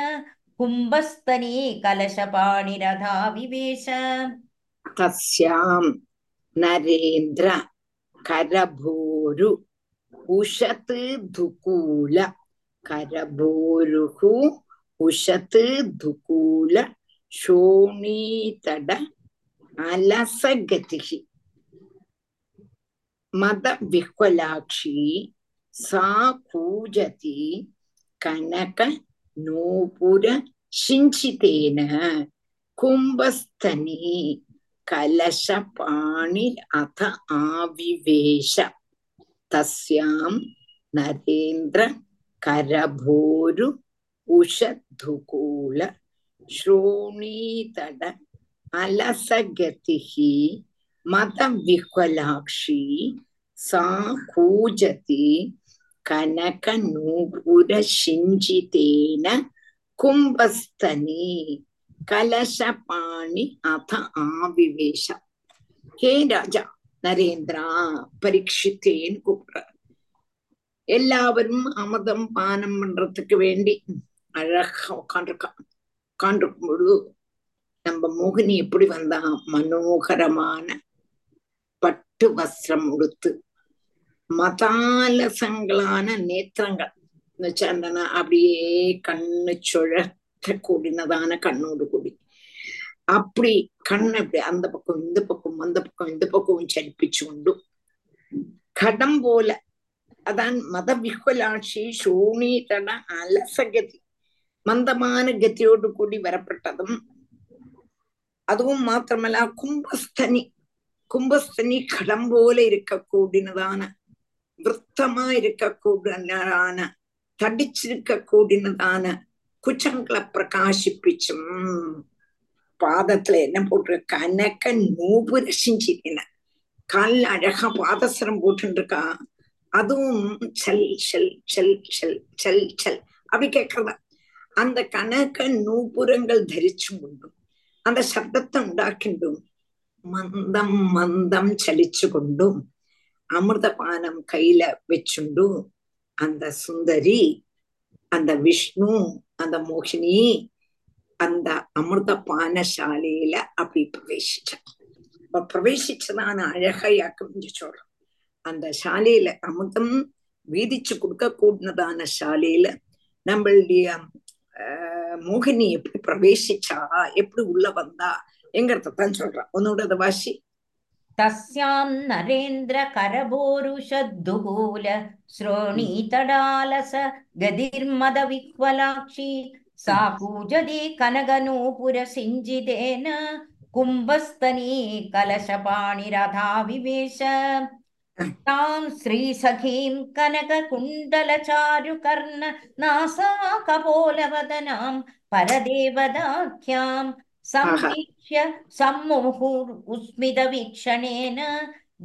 கும்பஸ்தனி கலசபாணி ரதா விவேஷ தஸ்யாம் நரேந்திர கரபோரு உஷத்து துகூல கரபோருஹு உஷத்து துகூல ஷோணீதட அலசகதிஹி மத விஹ்வலாட்சி சா கூஜதி கனக நூபுர சிஞ்சிதேன கும்பஸ்தனி கலச பாணி அத ஆவிவேஷ தஸ்யாம் நரேந்திர கரபோரு உஷத்குல ஸ்ரோணீதட அலசகதிஹி மத விஹ்வலாட்சி சா கூஜதி கனக நூபுர சிஞ்சிதேன கும்பஸ்தனி கலசபாணி அத ஆவிவேஷ. ஹே ராஜா நரேந்திரா, பரீட்சித்தேன்னு கூப்பிடுறார். எல்லாவரும் அமிர்தம் பானம் பண்றதுக்கு வேண்டி அழகா உட்காண்டிருக்கான். உட்காண்டிருக்கும் பொழுது நம்ம மோகினி எப்படி வந்தா? மனோகரமான பட்டு வஸ்திரம் உடுத்து மதாலசங்களான நேத்திரங்கள், എന്നുവെച്ചാൽ அப்படியே கண்ணு சுழற்ற கூடினதான கண்ணோடு கூடி அப்படி கண்ணு அப்படி அந்த பக்கம் இந்த பக்கம் அந்த பக்கம் இந்த பക്കവും ചലിപ്പിച്ചുകൊണ്ടു ഘടം പോലെ അതാണ് മതവിഹ്വലാക്ഷി ശോണീതട അലസഗതി മന്ദമാന ഗതിയോടു കൂടി വരപ്പെട്ടതും. അതും മാത്രമല്ല കുംഭസ്ഥനി കുംഭസ്ഥനി ഘടം പോലെ ഇരിക്കൂടിനതാണ്, വൃത്തമായിരിക്കൂടിനാണ്, തടിച്ചിരിക്കൂടിനതാണ്, കുചങ്ങളെ പ്രകാശിപ്പിച്ചും പാദത്തിലെ എന്നെ പോട്ട് കനക്ക നൂപ് രസിച്ചിരിക്കുന്ന காலில் அழகா பாதசரம் போட்டு இருக்கா. அதுவும் செல் செல் செல் செல் செல் செல் அப்படி கேட்கறதா அந்த கணக்க நூபுரங்கள் தரிச்சும் கொண்டும் அந்த சப்தத்தை உண்டாக்கிண்டும் மந்தம் மந்தம் சலிச்சு கொண்டும் அமிர்தபானம் கையில வச்சுண்டும் அந்த சுந்தரி, அந்த விஷ்ணு, அந்த மோகினி அந்த அமிர்தபான சாலையில அப்படி பிரவேசிச்சான். அப்ப பிரவேசிச்சதான அழகையாக்கும் சொல்றோம். அந்த சாலையில அமிர்தம் வீதிச்சு கொடுக்க கூடினதான சாலையில நம்மளுடைய அஹ் மோகினி எப்படி பிரவேசிச்சா, எப்படி உள்ள வந்தா எங்கிறதான் சொல்றான். ஒன்னோட அதை வாசி. தஸ்யாம் நரேந்திர கரபோருஷத்துகூல ஸ்ரோணி தடாலச கதிர் மத விஹ்வலாட்சி சா பூஜதி கனகநூபுர சிஞ்சிதேன கும்பஸ்தனி கலசபாணி ரதா விவேஷ தாம் ஸ்ரீ சகீம் கனக குண்டலசாரு கர்ண நாசா கபோலவதனாம் பரதேவதாக்யாம் சம்வீக்ஷ்ய சம்முஹுர் உஸ்மித வீக்ஷணேன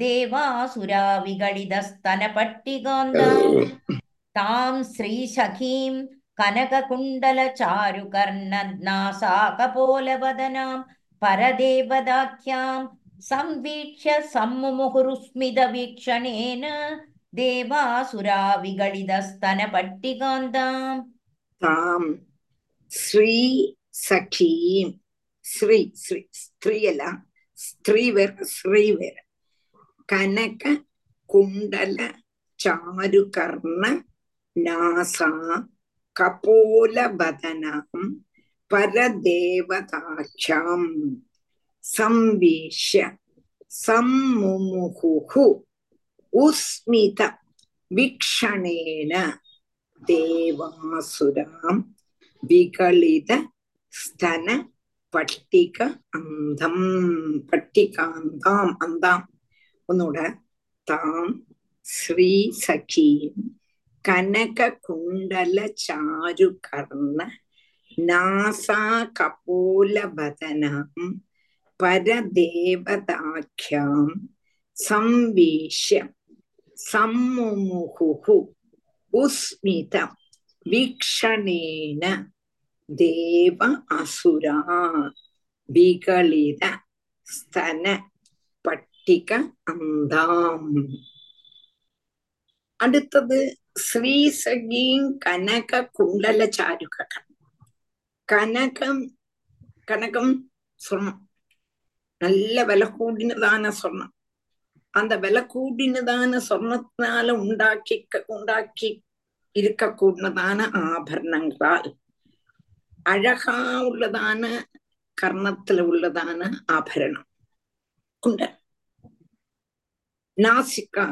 தேவாசுரா விகலிதஸ்தன பட்டிகாந்தாம் தாம் ஸ்ரீ சகீம் கனக குண்டலசாரு கர்ண நாசா கபோலவதனாம் பரதேவதாக்யாம் சம்வீக்ஷ்ய சம்முமுஹுருஸ்மித வீக்ஷணேன தேவாசுரா விகலிதஸ்தன பட்டிகாந்தாம் தாம் ஸ்ரீ சகீம் ஸ்ரீ ஸ்ரீ ஸ்ரீ எல்லாம் ஸ்ரீ வேற ஸ்ரீ வேற கனக குண்டல சாரு கர்ண நாசா கபோல வதனம் பரதேவதாட்சம் சம்வீஷ்ய சம்முமுஹு உஸ்மித விக்ஷணேன தேவாசுராம் விகலித ஸ்தன பட்டிக அந்தம் பட்டிகாந்தாம் அந்தாம். உன்னோட தாம் ஸ்ரீ சகீம் கனக குண்டல சாரு கர்ண நாசா கபோலவதனம் பரதேவதாக்யாம் சம்வீஷ்ய சம்முமுஹு உஸ்மித வீக்ஷணேன தேவ அசுரா விகலித ஸ்தன பட்டிக அந்தாம். அடுத்தது ஸ்ரீ சகீம் கனக குண்டல சாருககம். கனகம் கனகம் சொர்ணம், நல்ல விலை கூடினதான சொர்ணம். அந்த விலை கூடினதான சொர்ணத்தினால உண்டாக்கி உண்டாக்கி இருக்க கூடினதான ஆபரணங்களால் அழகா உள்ளதான கர்ணத்துல உள்ளதான ஆபரணம் குண்ட நாசிக்கா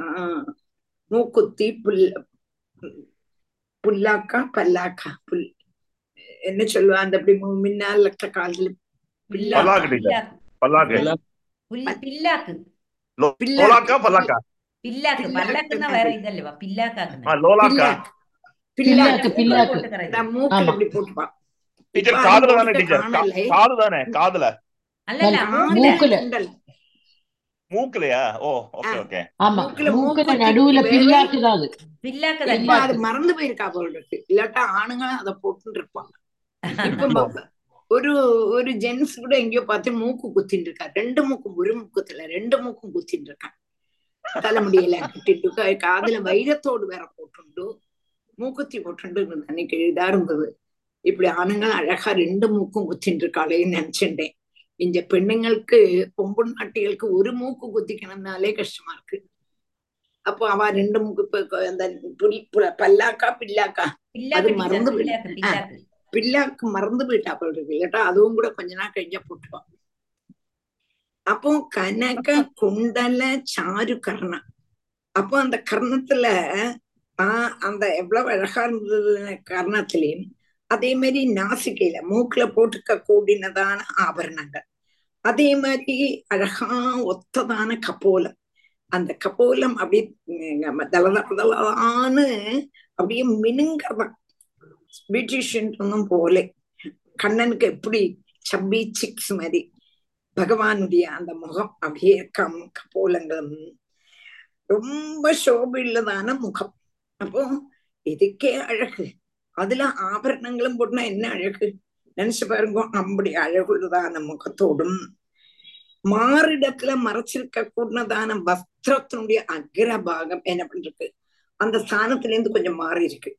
மூக்குத்தி புல்ல புல்லாக்கா பல்லாக்கா புல் என்ன சொல்லுவா அந்த அப்படி முன்னால காலத்துல மூக்குலையா மறந்து போயிருக்கா போல இருக்கு. இல்லாட்டா ஆணுங்களும் அதை போட்டு இருப்பாங்க. ஒரு ஒரு ஜென்ஸ் கூட எங்கேயோ பார்த்து மூக்கு குத்திட்டு இருக்கா, ரெண்டு மூக்கும், ஒரு மூக்கத்துல ரெண்டு மூக்கும் குத்திட்டு இருக்கான். தலைமுடியில கட்டிட்டு காதுல வைரத்தோடு வேற போட்டுண்டு மூக்குத்தி போட்டுண்டு அன்னைக்கு இதா இருந்தது. இப்படி ஆணுங்கள் அழகா ரெண்டு மூக்கும் குத்திட்டு இருக்காளேன்னு நினைச்சுட்டேன். இந்த பெண்ணுங்களுக்கு பொம்பு நாட்டிகளுக்கு ஒரு மூக்கு குத்திக்கணும்னாலே கஷ்டமா இருக்கு. அப்போ அவ ரெண்டும் அந்த புலி பல்லாக்கா பில்லாக்கா அது மறந்து பில்லாக்கு மறந்து போயிட்டா போல் இருக்கு கேட்டா. அதுவும் கூட கொஞ்ச நாள் கழிஞ்சா போட்டுவான். அப்போ கனக குண்டல சாரு கர்ணம். அப்போ அந்த கர்ணத்துல ஆஹ் அந்த எவ்வளவு அழகா இருந்தது கர்ணத்திலையும். அதே மாதிரி நாசிக்கையில மூக்குல போட்டுக்க கூடினதான ஆபரணங்கள், அதே மாதிரி அழகா ஒத்ததான கபோலம். அந்த கபோலம் அப்படியே தளதளதான்னு அப்படியே மினுங்கதான், பியூட்டிஷியன் போல. கண்ணனுக்கு எப்படி சப்பி சிக்ஸ் மாதிரி பகவானுடைய அந்த முகம் அப்படியே கம் கபோலங்களும் ரொம்ப சோபில்லதான முகம். அப்போ இதுக்கே அழகு, அதுல ஆபரணங்களும் போட்டுனா என்ன அழகு நினைச்சு பாருங்க. நம்முடைய அழகுள்ளதான முகத்தோடும் மாறிடத்துல மறைச்சிருக்க கூடதான வஸ்திரத்தினுடைய அக்ரபாகம் என்ன பண்றது அந்த ஸ்தானத்துல இருந்து கொஞ்சம் மாறி இருக்கு.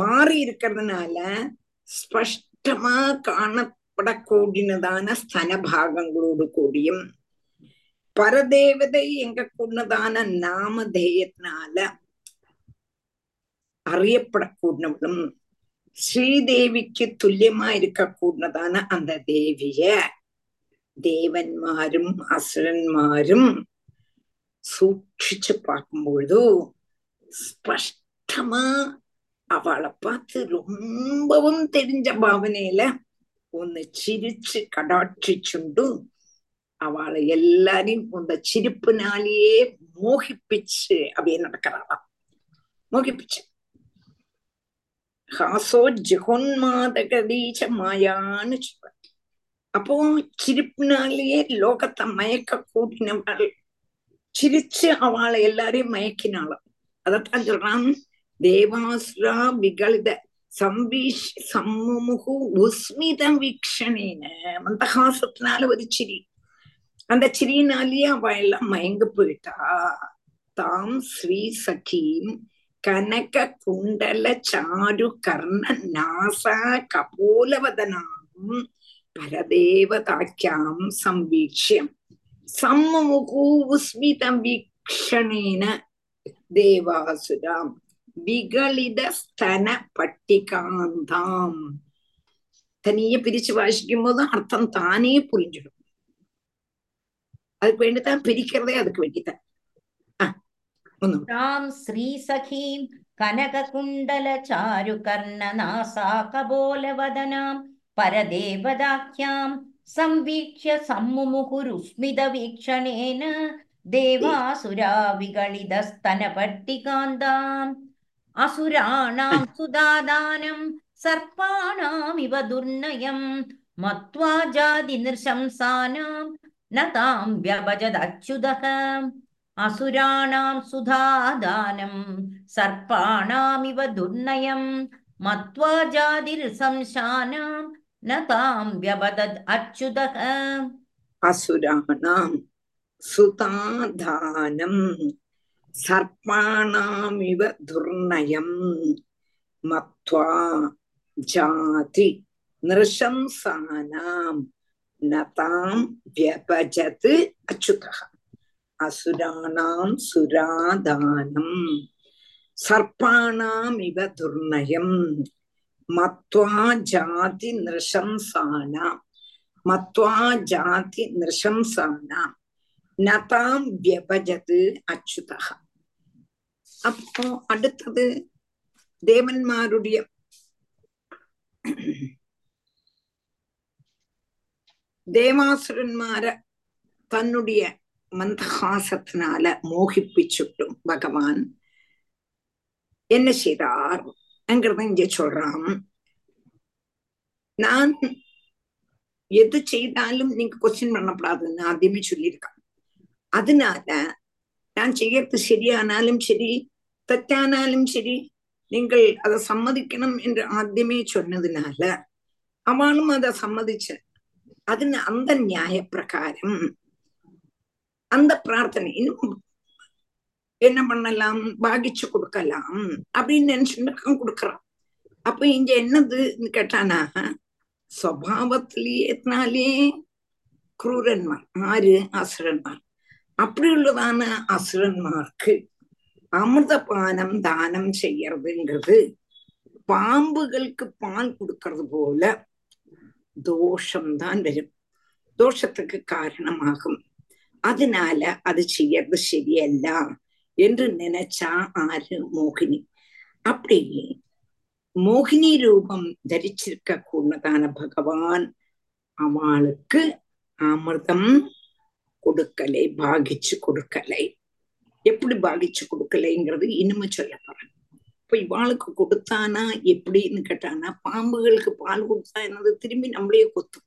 மாறி இருக்கிறதுனால ஸ்பஷ்டமா காணப்படக்கூடியதான ஸ்தனபாகங்களோடு கூடியும் பரதேவதை எங்க கூடதான நாமதேயத்தினால அறியப்படக்கூடவளும் ஸ்ரீதேவிக்கு துல்லியமா இருக்க கூடதான அந்த தேவிய தேவன்மாரும் அசுரன்மாரும் சூட்சிச்சு பார்க்கும்பொழுது ஸ்பஷ்டமா அவளை பார்த்து ரொம்பவும் தெரிஞ்ச பாவனையில ஒன்னு சிரிச்சு கடாட்சிச்சுண்டு அவளை எல்லாரையும் இந்த சிரிப்புனாலேயே மோகிப்பிச்சு அப்படியே நடக்கிறாளா. மோகிப்பிச்சு ஹாசோ ஜெகோன்மாதகதீச்ச மாயான்னு சொல்ற. அப்போ சிரிப்புனாலேயே லோகத்தை மயக்க கூட்டினவள் சிரிச்சு அவளை எல்லாரையும் மயக்கினாலும் அதத்தான் சொல்றான். தேவாசுரா விகலித சம்பீஷ் சம்முமுகு உஸ்மித வீக்ஷணேன மந்தஹாசத்தினால ஒரு சிரி, அந்த சிரியினாலேயே அவ எல்லாம் மயங்கு போயிட்டா. தாம் ஸ்ரீ சகீம் கனக குண்டல சாரு கர்ண நாச கபோலவதனாம் பரதேவதாக்கியம் சம்பீட்சியம் சம்முமுகு உஸ்மித வீக்ஷணேன தேவாசுராம் விகலிதஸ்தன பட்டிகாந்தாம். தனிய பிரிச்சு வாசிக்கும் போது அர்த்தம் தானே புரிஞ்சிடும். அதுக்கு வேண்டிதான் பிரிக்கிறதே, அதுக்கு வேண்டிதான். கனக குண்டல சாரு கர்ண நாசா கபோலவதனாம் பரதேவதாக்கியாம் சம்வீக்ஷ்ய சம்முமுகுருஸ்மித வீக்ஷணேன தேவாசுரா விகலிதஸ்தன பட்டிகாந்தாம் அசுராணாம் சுதாதானம் சர்பாணாம் இவ துர்நயம் மத்வா ஜாதி நிர்சம்சானாம் நதாம் வ்யபஜத் அச்சுதஹ. அசுராணாம் சுதாதானம் சர்பாணாம் இவ துர்நயம் மத்வா ஜாதி நிர்சம்சானாம் நதாம் வ்யபஜத் அச்சுதஹ. அசுராணாம் சுதாதானம் சர்பாணாமிவ துர்நயம் மத்வா ஜாதி நிர்சம்சானாம் நதாம் வ்யபஜத் அச்சுதஹ. அசுராணாம் சுராதானம் சர்பாணாமிவ துர்நயம் மத்வா ஜாதி நிர்சம்சானாம் மத்வா ஜாதி நிர்சம்சானாம் நதாம் வ்யபஜத் அச்சுதஹ. அப்போ அடுத்தது தேவன்மாருடைய தேவாசுரன்மார தன்னுடைய மந்தஹாசத்தினால மோகிப்பிச்சுட்டும் பகவான் என்ன செய்தார் என்கிறத இங்க சொல்றான். நான் எது செய்தாலும் நீங்க கொஸ்டின் பண்ணப்படாதுன்னு ஆதியமே சொல்லியிருக்கான். அதனால நான் செய்யறது சரியானாலும் சரி தத்தானாலும் சரி நீங்கள் அதை சம்மதிக்கணும் என்று ஆத்தியமே சொன்னதுனால அவளும் அதை சம்மதிச்ச. அதுன்னு அந்த நியாய பிரகாரம் அந்த பிரார்த்தனை இன்னும் என்ன பண்ணலாம், பாகிச்சு கொடுக்கலாம் அப்படின்னு நினைச்சுட்டு கொடுக்கறான். அப்ப இங்க என்னதுன்னு கேட்டானா, சுவாவத்திலேயே குரூரன்மார் ஆறு அசுரன்மார் அப்படி உள்ளதான அசுரன்மார்க்கு அமிர்தபானம் தானம் செய்யறதுங்கிறது பாம்புகளுக்கு பால் கொடுக்கறது போல தோஷம்தான் வரும், தோஷத்துக்கு காரணமாகும். அதனால அது செய்யறது சரியல்ல என்று நினைச்சா ஆறு மோகினி. அப்படி மோகினி ரூபம் தரிச்சிருக்க கூடதான பகவான் அவளுக்கு அமிர்தம் கொடுக்கலை, பாகிச்சு கொடுக்கலை. எப்படி பாகிச்சு கொடுக்கலைங்கிறது இனிமே சொல்ல போறேன். இப்ப இவாளுக்கு கொடுத்தானா எப்படின்னு கேட்டானா, பாம்புகளுக்கு பால் கொடுத்தா என்னது திரும்பி நம்மளே கொத்தும்.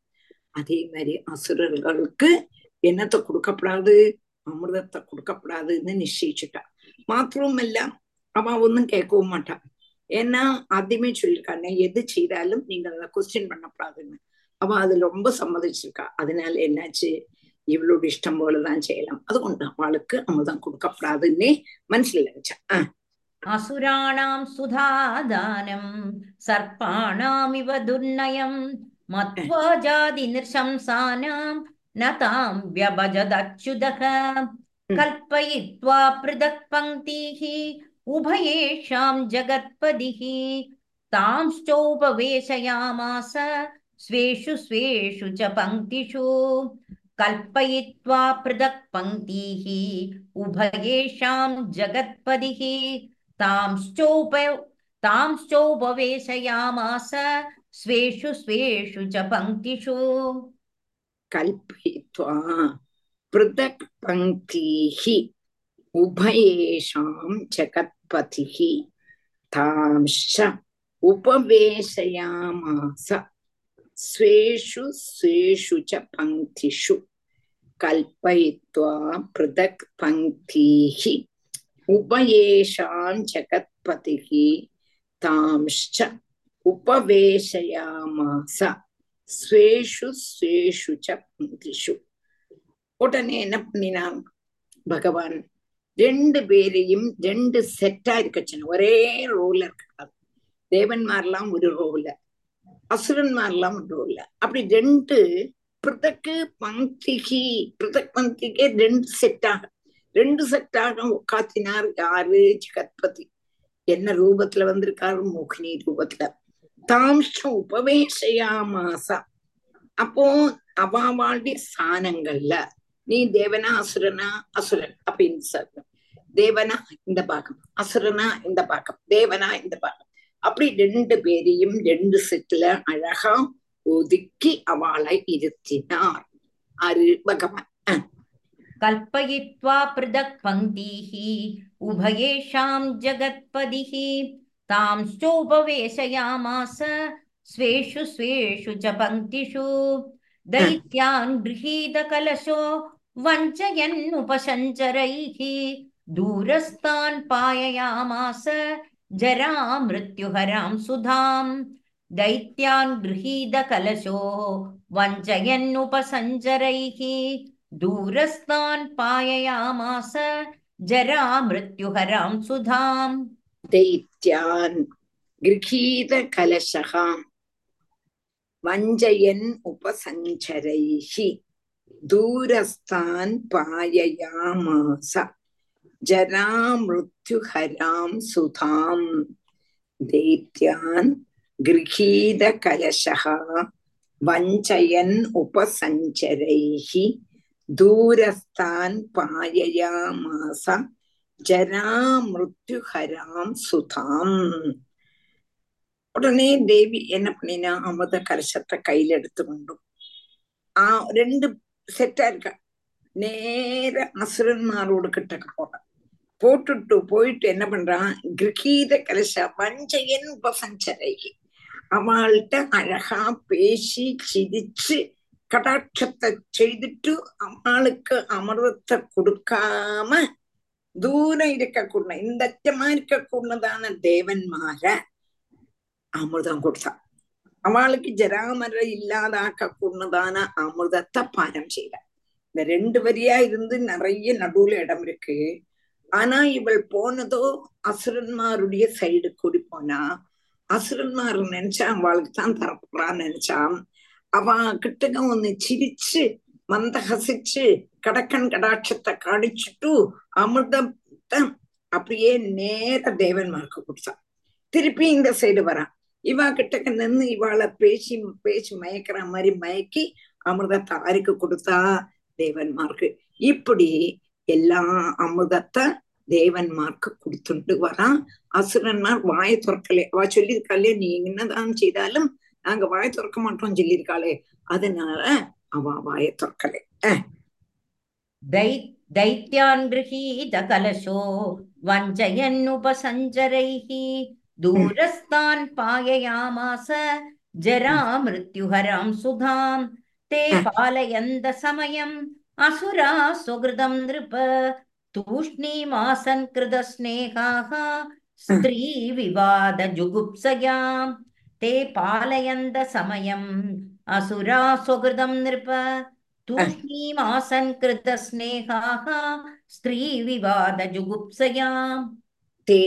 அதே மாதிரி அசுரர்களுக்கு என்னத்தை கொடுக்கப்படாது, அமிர்தத்தை கொடுக்கப்படாதுன்னு நிச்சயிச்சுட்டா. மாத்திரமல்ல அவ ஒன்னும் கேட்கவும் மாட்டான். ஏன்னா அதுமே சொல்லியிருக்காங்க, எது செய்தாலும் நீங்க அதை கொஸ்டின் பண்ணப்படாதுன்னு. அவ அது ரொம்ப சம்மதிச்சிருக்கா. அதனால என்னாச்சு, இவளோட இஷ்டம் போலதான் செய்யலாம். அது கொண்டு அவளுக்கு அமிர்தம் கொடுக்கப்படாதுன்னே மனசுல நினைச்சா. ஆஹ் அசுராணாம் சுதாதானம் சர்பாணாம் இவ துர்நயம் மத்வா ஜாதி நிர்சம்சானாம் நதாம் வ்யபஜத் அச்சுதக கல்பயித்வா ப்ரதக் பங்க்தீஹி உபயேஷாம் ஜகத்பதிஹி தாம் ஸ்டோபவேஷயாமாஸ ஸ்வேஷு ஸ்வேஷு ச பங்க்திஷு கல்பயித்வா ப்ரதக் பங்க்தீஹி உபயேஷாம் ஜகத்பதிஹி தாம் ஸ்டோப தாம் ஸ்டோபவேஷயாமாஸ ஸ்வேஷு ஸ்வேஷு ச பங்க்திஷு கல்பித்வா ப்ரதக் பங்க்தீஹி உபயேஷாம் ஜகத்பதிஹி தாம்ஷ உபவேஷயாமாஸ ஸ்வேஷு ஸ்வேஷு ச பங்க்திஷு கல்பயித்வா ப்ரதக் பங்க்தீஹி உபயேஷாம் ஜகத்பதிஹி தாம்ஷ உபவேஷயாமாஸ ஸ்வேஷு ஸ்வேஷு ச பங்க்திஷு. உடனே என்ன பண்ணினான் பகவான், ரெண்டு பேரையும் ரெண்டு செட்டா இருக்கச்சுன்னு ஒரே ரோல்ல இருக்க. தேவன்மாரெல்லாம் ஒரு ரோல்ல, அசுரன்மாரெல்லாம் ஒரு ரோல்ல. அப்படி ரெண்டு பிறகு பங்கிகி பிறக் பங்கிகே ரெண்டு செட்டாக ரெண்டு செட்டாக உட்காத்தினார். யாரு? ஜகத்பதி. என்ன ரூபத்துல வந்திருக்காரு? மோகினி ரூபத்துல. தாம்சம் உபவேஷயாமாசா. அப்போ அவாவாளுடைய ஸ்தானங்கள்ல நீ தேவனா அசுரனா? அசுரன் அப்படின்னு சொல்லணும். தேவனா இந்த பாகம், அசுரனா இந்த பாகம், தேவனா இந்த பாகம். அப்படி ரெண்டு பேரையும் ரெண்டு செட்ல அழகா ஒதுக்கி அவளை இருத்தினார் அரு பகவான். கல்பயித்வா ப்ரதக் பங்க்தீஹி உபயேஷாம் ஜகத்பதிஹி தாம் ஸ்டோபவேஷயாமாஸ ஸ்வேஷு ஸ்வேஷு ச பங்க்திஷு தைத்யான் கிரஹீத கலசோ வஞ்சயன் உபசஞ்சரைஹி தூரஸ்தான் பாயயாமாஸ ஜராம் மிருத்யுஹராம் சுதாம் தைத்யான் கிரஹீத கலசோ வஞ்சயன் உபசஞ்சரைஹி தூரஸ்தான் பாயயாமாஸ ஜராம் மிருத்யுஹராம் சுதாம் தைத்யான் கிரஹீத கலசஹா வஞ்சயன் உபசஞ்சரைஹி தூரஸ்தான் பாயயாமாஸ ஜராமிருத்யுஹராம் சுதாம் தைத்யான் கிரஹீத கலசஹா வஞ்சயன் உபசஞ்சரைஹி தூரஸ்தான் பாயயாமாஸ ஜராமிருத்யுஹராம் சுதாம். உடனே தேவி என்ன பண்ணினா, அமிர்த கலசத்தை கையில எடுத்து கொண்டும் ஆஹ் ரெண்டு செட்டா இருக்க நேர அசுரன்மாரோடு கிட்டக்க போற போட்டுட்டு போயிட்டு என்ன பண்றான், கிரகீத கலச வஞ்சையன் உபசஞ்சரை அவள்கிட்ட அழகா பேசி சிரிச்சு கடாட்சத்தை செய்துட்டு அவளுக்கு அமிர்தத்தை கொடுக்காம தூரம் இருக்கக்கூட இந்த அச்சமா இருக்கக்கூடதான தேவன்மார அமிர்தம் கொடுத்தான். அவளுக்கு ஜராமர இல்லாதாக்க கூடதான அமிர்தத்தை பானம் செய்த. இந்த ரெண்டு வரியா இருந்து நிறைய நடுவுல இடம் இருக்கு. ஆனா இவள் போனதோ அசுரன்மாருடைய சைடு கூடி போனா, அசுரன்மார் நினைச்சா அவளுக்கு தான் தரப்போறான்னு நினைச்சான். அவ கிட்டக்க ஒண்ணு சிரிச்சு மந்தஹசிச்சு கடக்கன் கடாட்சத்தை காடிச்சுட்டு அமிர்தத்தை அப்படியே நேர தேவன்மார்க்கு கொடுத்தான். திருப்பி இந்த சைடு வரான். இவா கிட்டக்க நின்று இவாளை பேசி பேசி மயக்கிற மாதிரி மயக்கி அமிர்தத்தை ஆருக்கு கொடுத்தா தேவன்மார்க்கு. இப்படி எல்லா அமிர்தத்தை தேவன்மார்க்கு கொடுத்துட்டு வரான். அசுரன்மார் வாய துறக்கலே. அவ சொல்லியிருக்காளே, நீ என்னதான் செய்தாலும் நாங்க வாய துறக்க மாட்டோம் சொல்லியிருக்காளே, அதனால அவ வாய துறக்கலே. தைத்யான்கிருஹீதகலசோ வஞ்சயன்னுபசஞ்சரைஹி தூரஸ்தான் பாயயாமாச ஜரா மிருத்யுஹராம் சுதாம் தே பாலயந்த சமயம் அசுரா சுகிருதம் நிருப தூஷ்ணீமாசன் கிருத ஸ்நேகாஹ ஸ்திரீ விவாத ஜுகுப்சயாம் தே பாலயந்த சமயம் அசுரா சுகிருதம் நிருப தூஷ்ணீமாசன் கிருத ஸ்நேகாஹ ஸ்திரீ விவாத ஜுகுப்சயாம் தே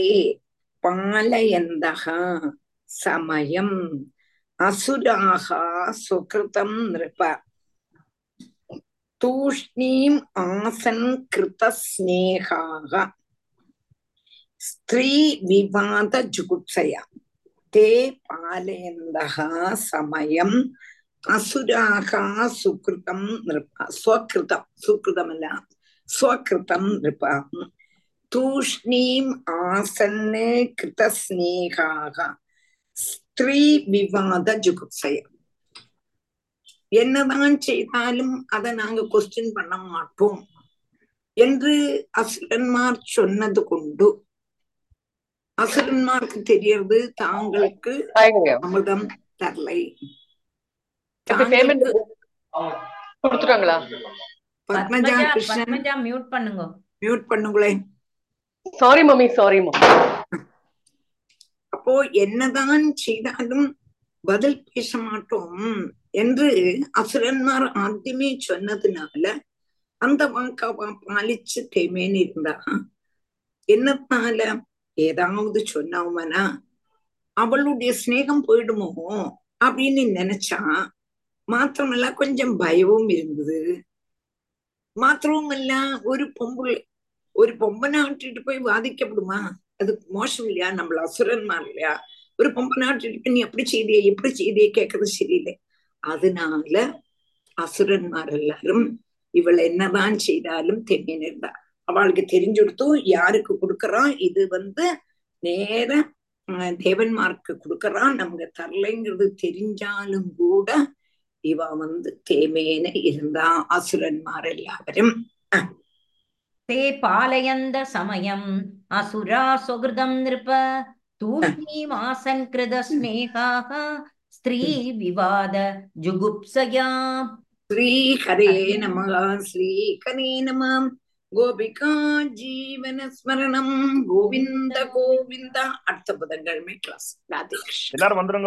பாலயந்த சமயம் அசுராஹ சுகிருதம் நிருப தூஷ்ணீம் ஆசன் கிருத ஸ்நேகாஹ ஸ்திரீ விவாத ஜுகுப்சயா தே பாலயந்த சமயம் அசுராஹ சுகிருதம் நிருப ஸ்வகிருதம் சுகிருதம் அல்ல ஸ்வகிருதம் நிருப தூஷ்ணீம் ஆசன் கிருத ஸ்நேகாஹ ஸ்திரீ விவாத ஜுகுப்சயா. என்னதான் செய்தாலும் அதை நாங்க கொஸ்டின் பண்ண மாட்டோம் என்று அசுரன்மார் சொன்னது கொண்டு அசுரன்மார்க்கு தெரியறது தாங்களுக்கு அமிர்தம் தரலை. பத்மஜா கிருஷ்ணன் மியூட் பண்ணுங்க, மியூட் பண்ணுங்களேன். Sorry mummy, sorry mummy. அப்போ என்னதான் செய்தாலும் பதில் பேச மாட்டோம் என்று அசுரன்மார் ஆத்தியமே சொன்னதுனால அந்த வாக்காவா பாலிச்சு தேமேன்னு இருந்தா என்னத்தால ஏதாவது சொன்னவனா அவளுடைய ஸ்நேகம் போயிடுமோ அப்படின்னு நினைச்சா. மாத்திரமல்ல கொஞ்சம் பயமும் இருந்தது. மாத்திரவுமல்ல ஒரு பொம்புள் ஒரு பொம்பனை ஆட்டிட்டு போய் வாதிக்கப்படுமா? அது மோசம் இல்லையா? நம்மள அசுரன்மார் இல்லையா? ஒரு பொம்பனை ஆட்டிட்டு போய் நீ அப்படி செய்தியே எப்படி செய்தியே கேட்கறது சரியில்லை. அதனால அசுரன்மார் எல்லாரும் இவள் என்னதான் செய்தாலும் தெம்மின்னு இருந்தா. அவளுக்கு தெரிஞ்சு கொடுத்தும் யாருக்கு கொடுக்கறான், இது வந்து நேர தேவன்மார்க்கு கொடுக்கறான், நமக்கு தரலைங்கிறது தெரிஞ்சாலும் கூட இவ வந்து தேமேன இருந்தா. அசுரன்மார் எல்லாரும் தே பாலயந்த சமயம் அசுரா சுகிருதம் நிருப தூஷ்ணீமாசன் கிருத ஸ்நேகாஹ ஸ்ரீ விவாத ஜுகுப்சயாம். ஸ்ரீ ஹரே நம, ஸ்ரீ ஹரே நம. கோபிகா ஜீவன ஸ்மரணம் கோவிந்த கோவிந்தா. அடுத்த பதங்கள் மே கிளாஸ். ராதே கிருஷ்ணா.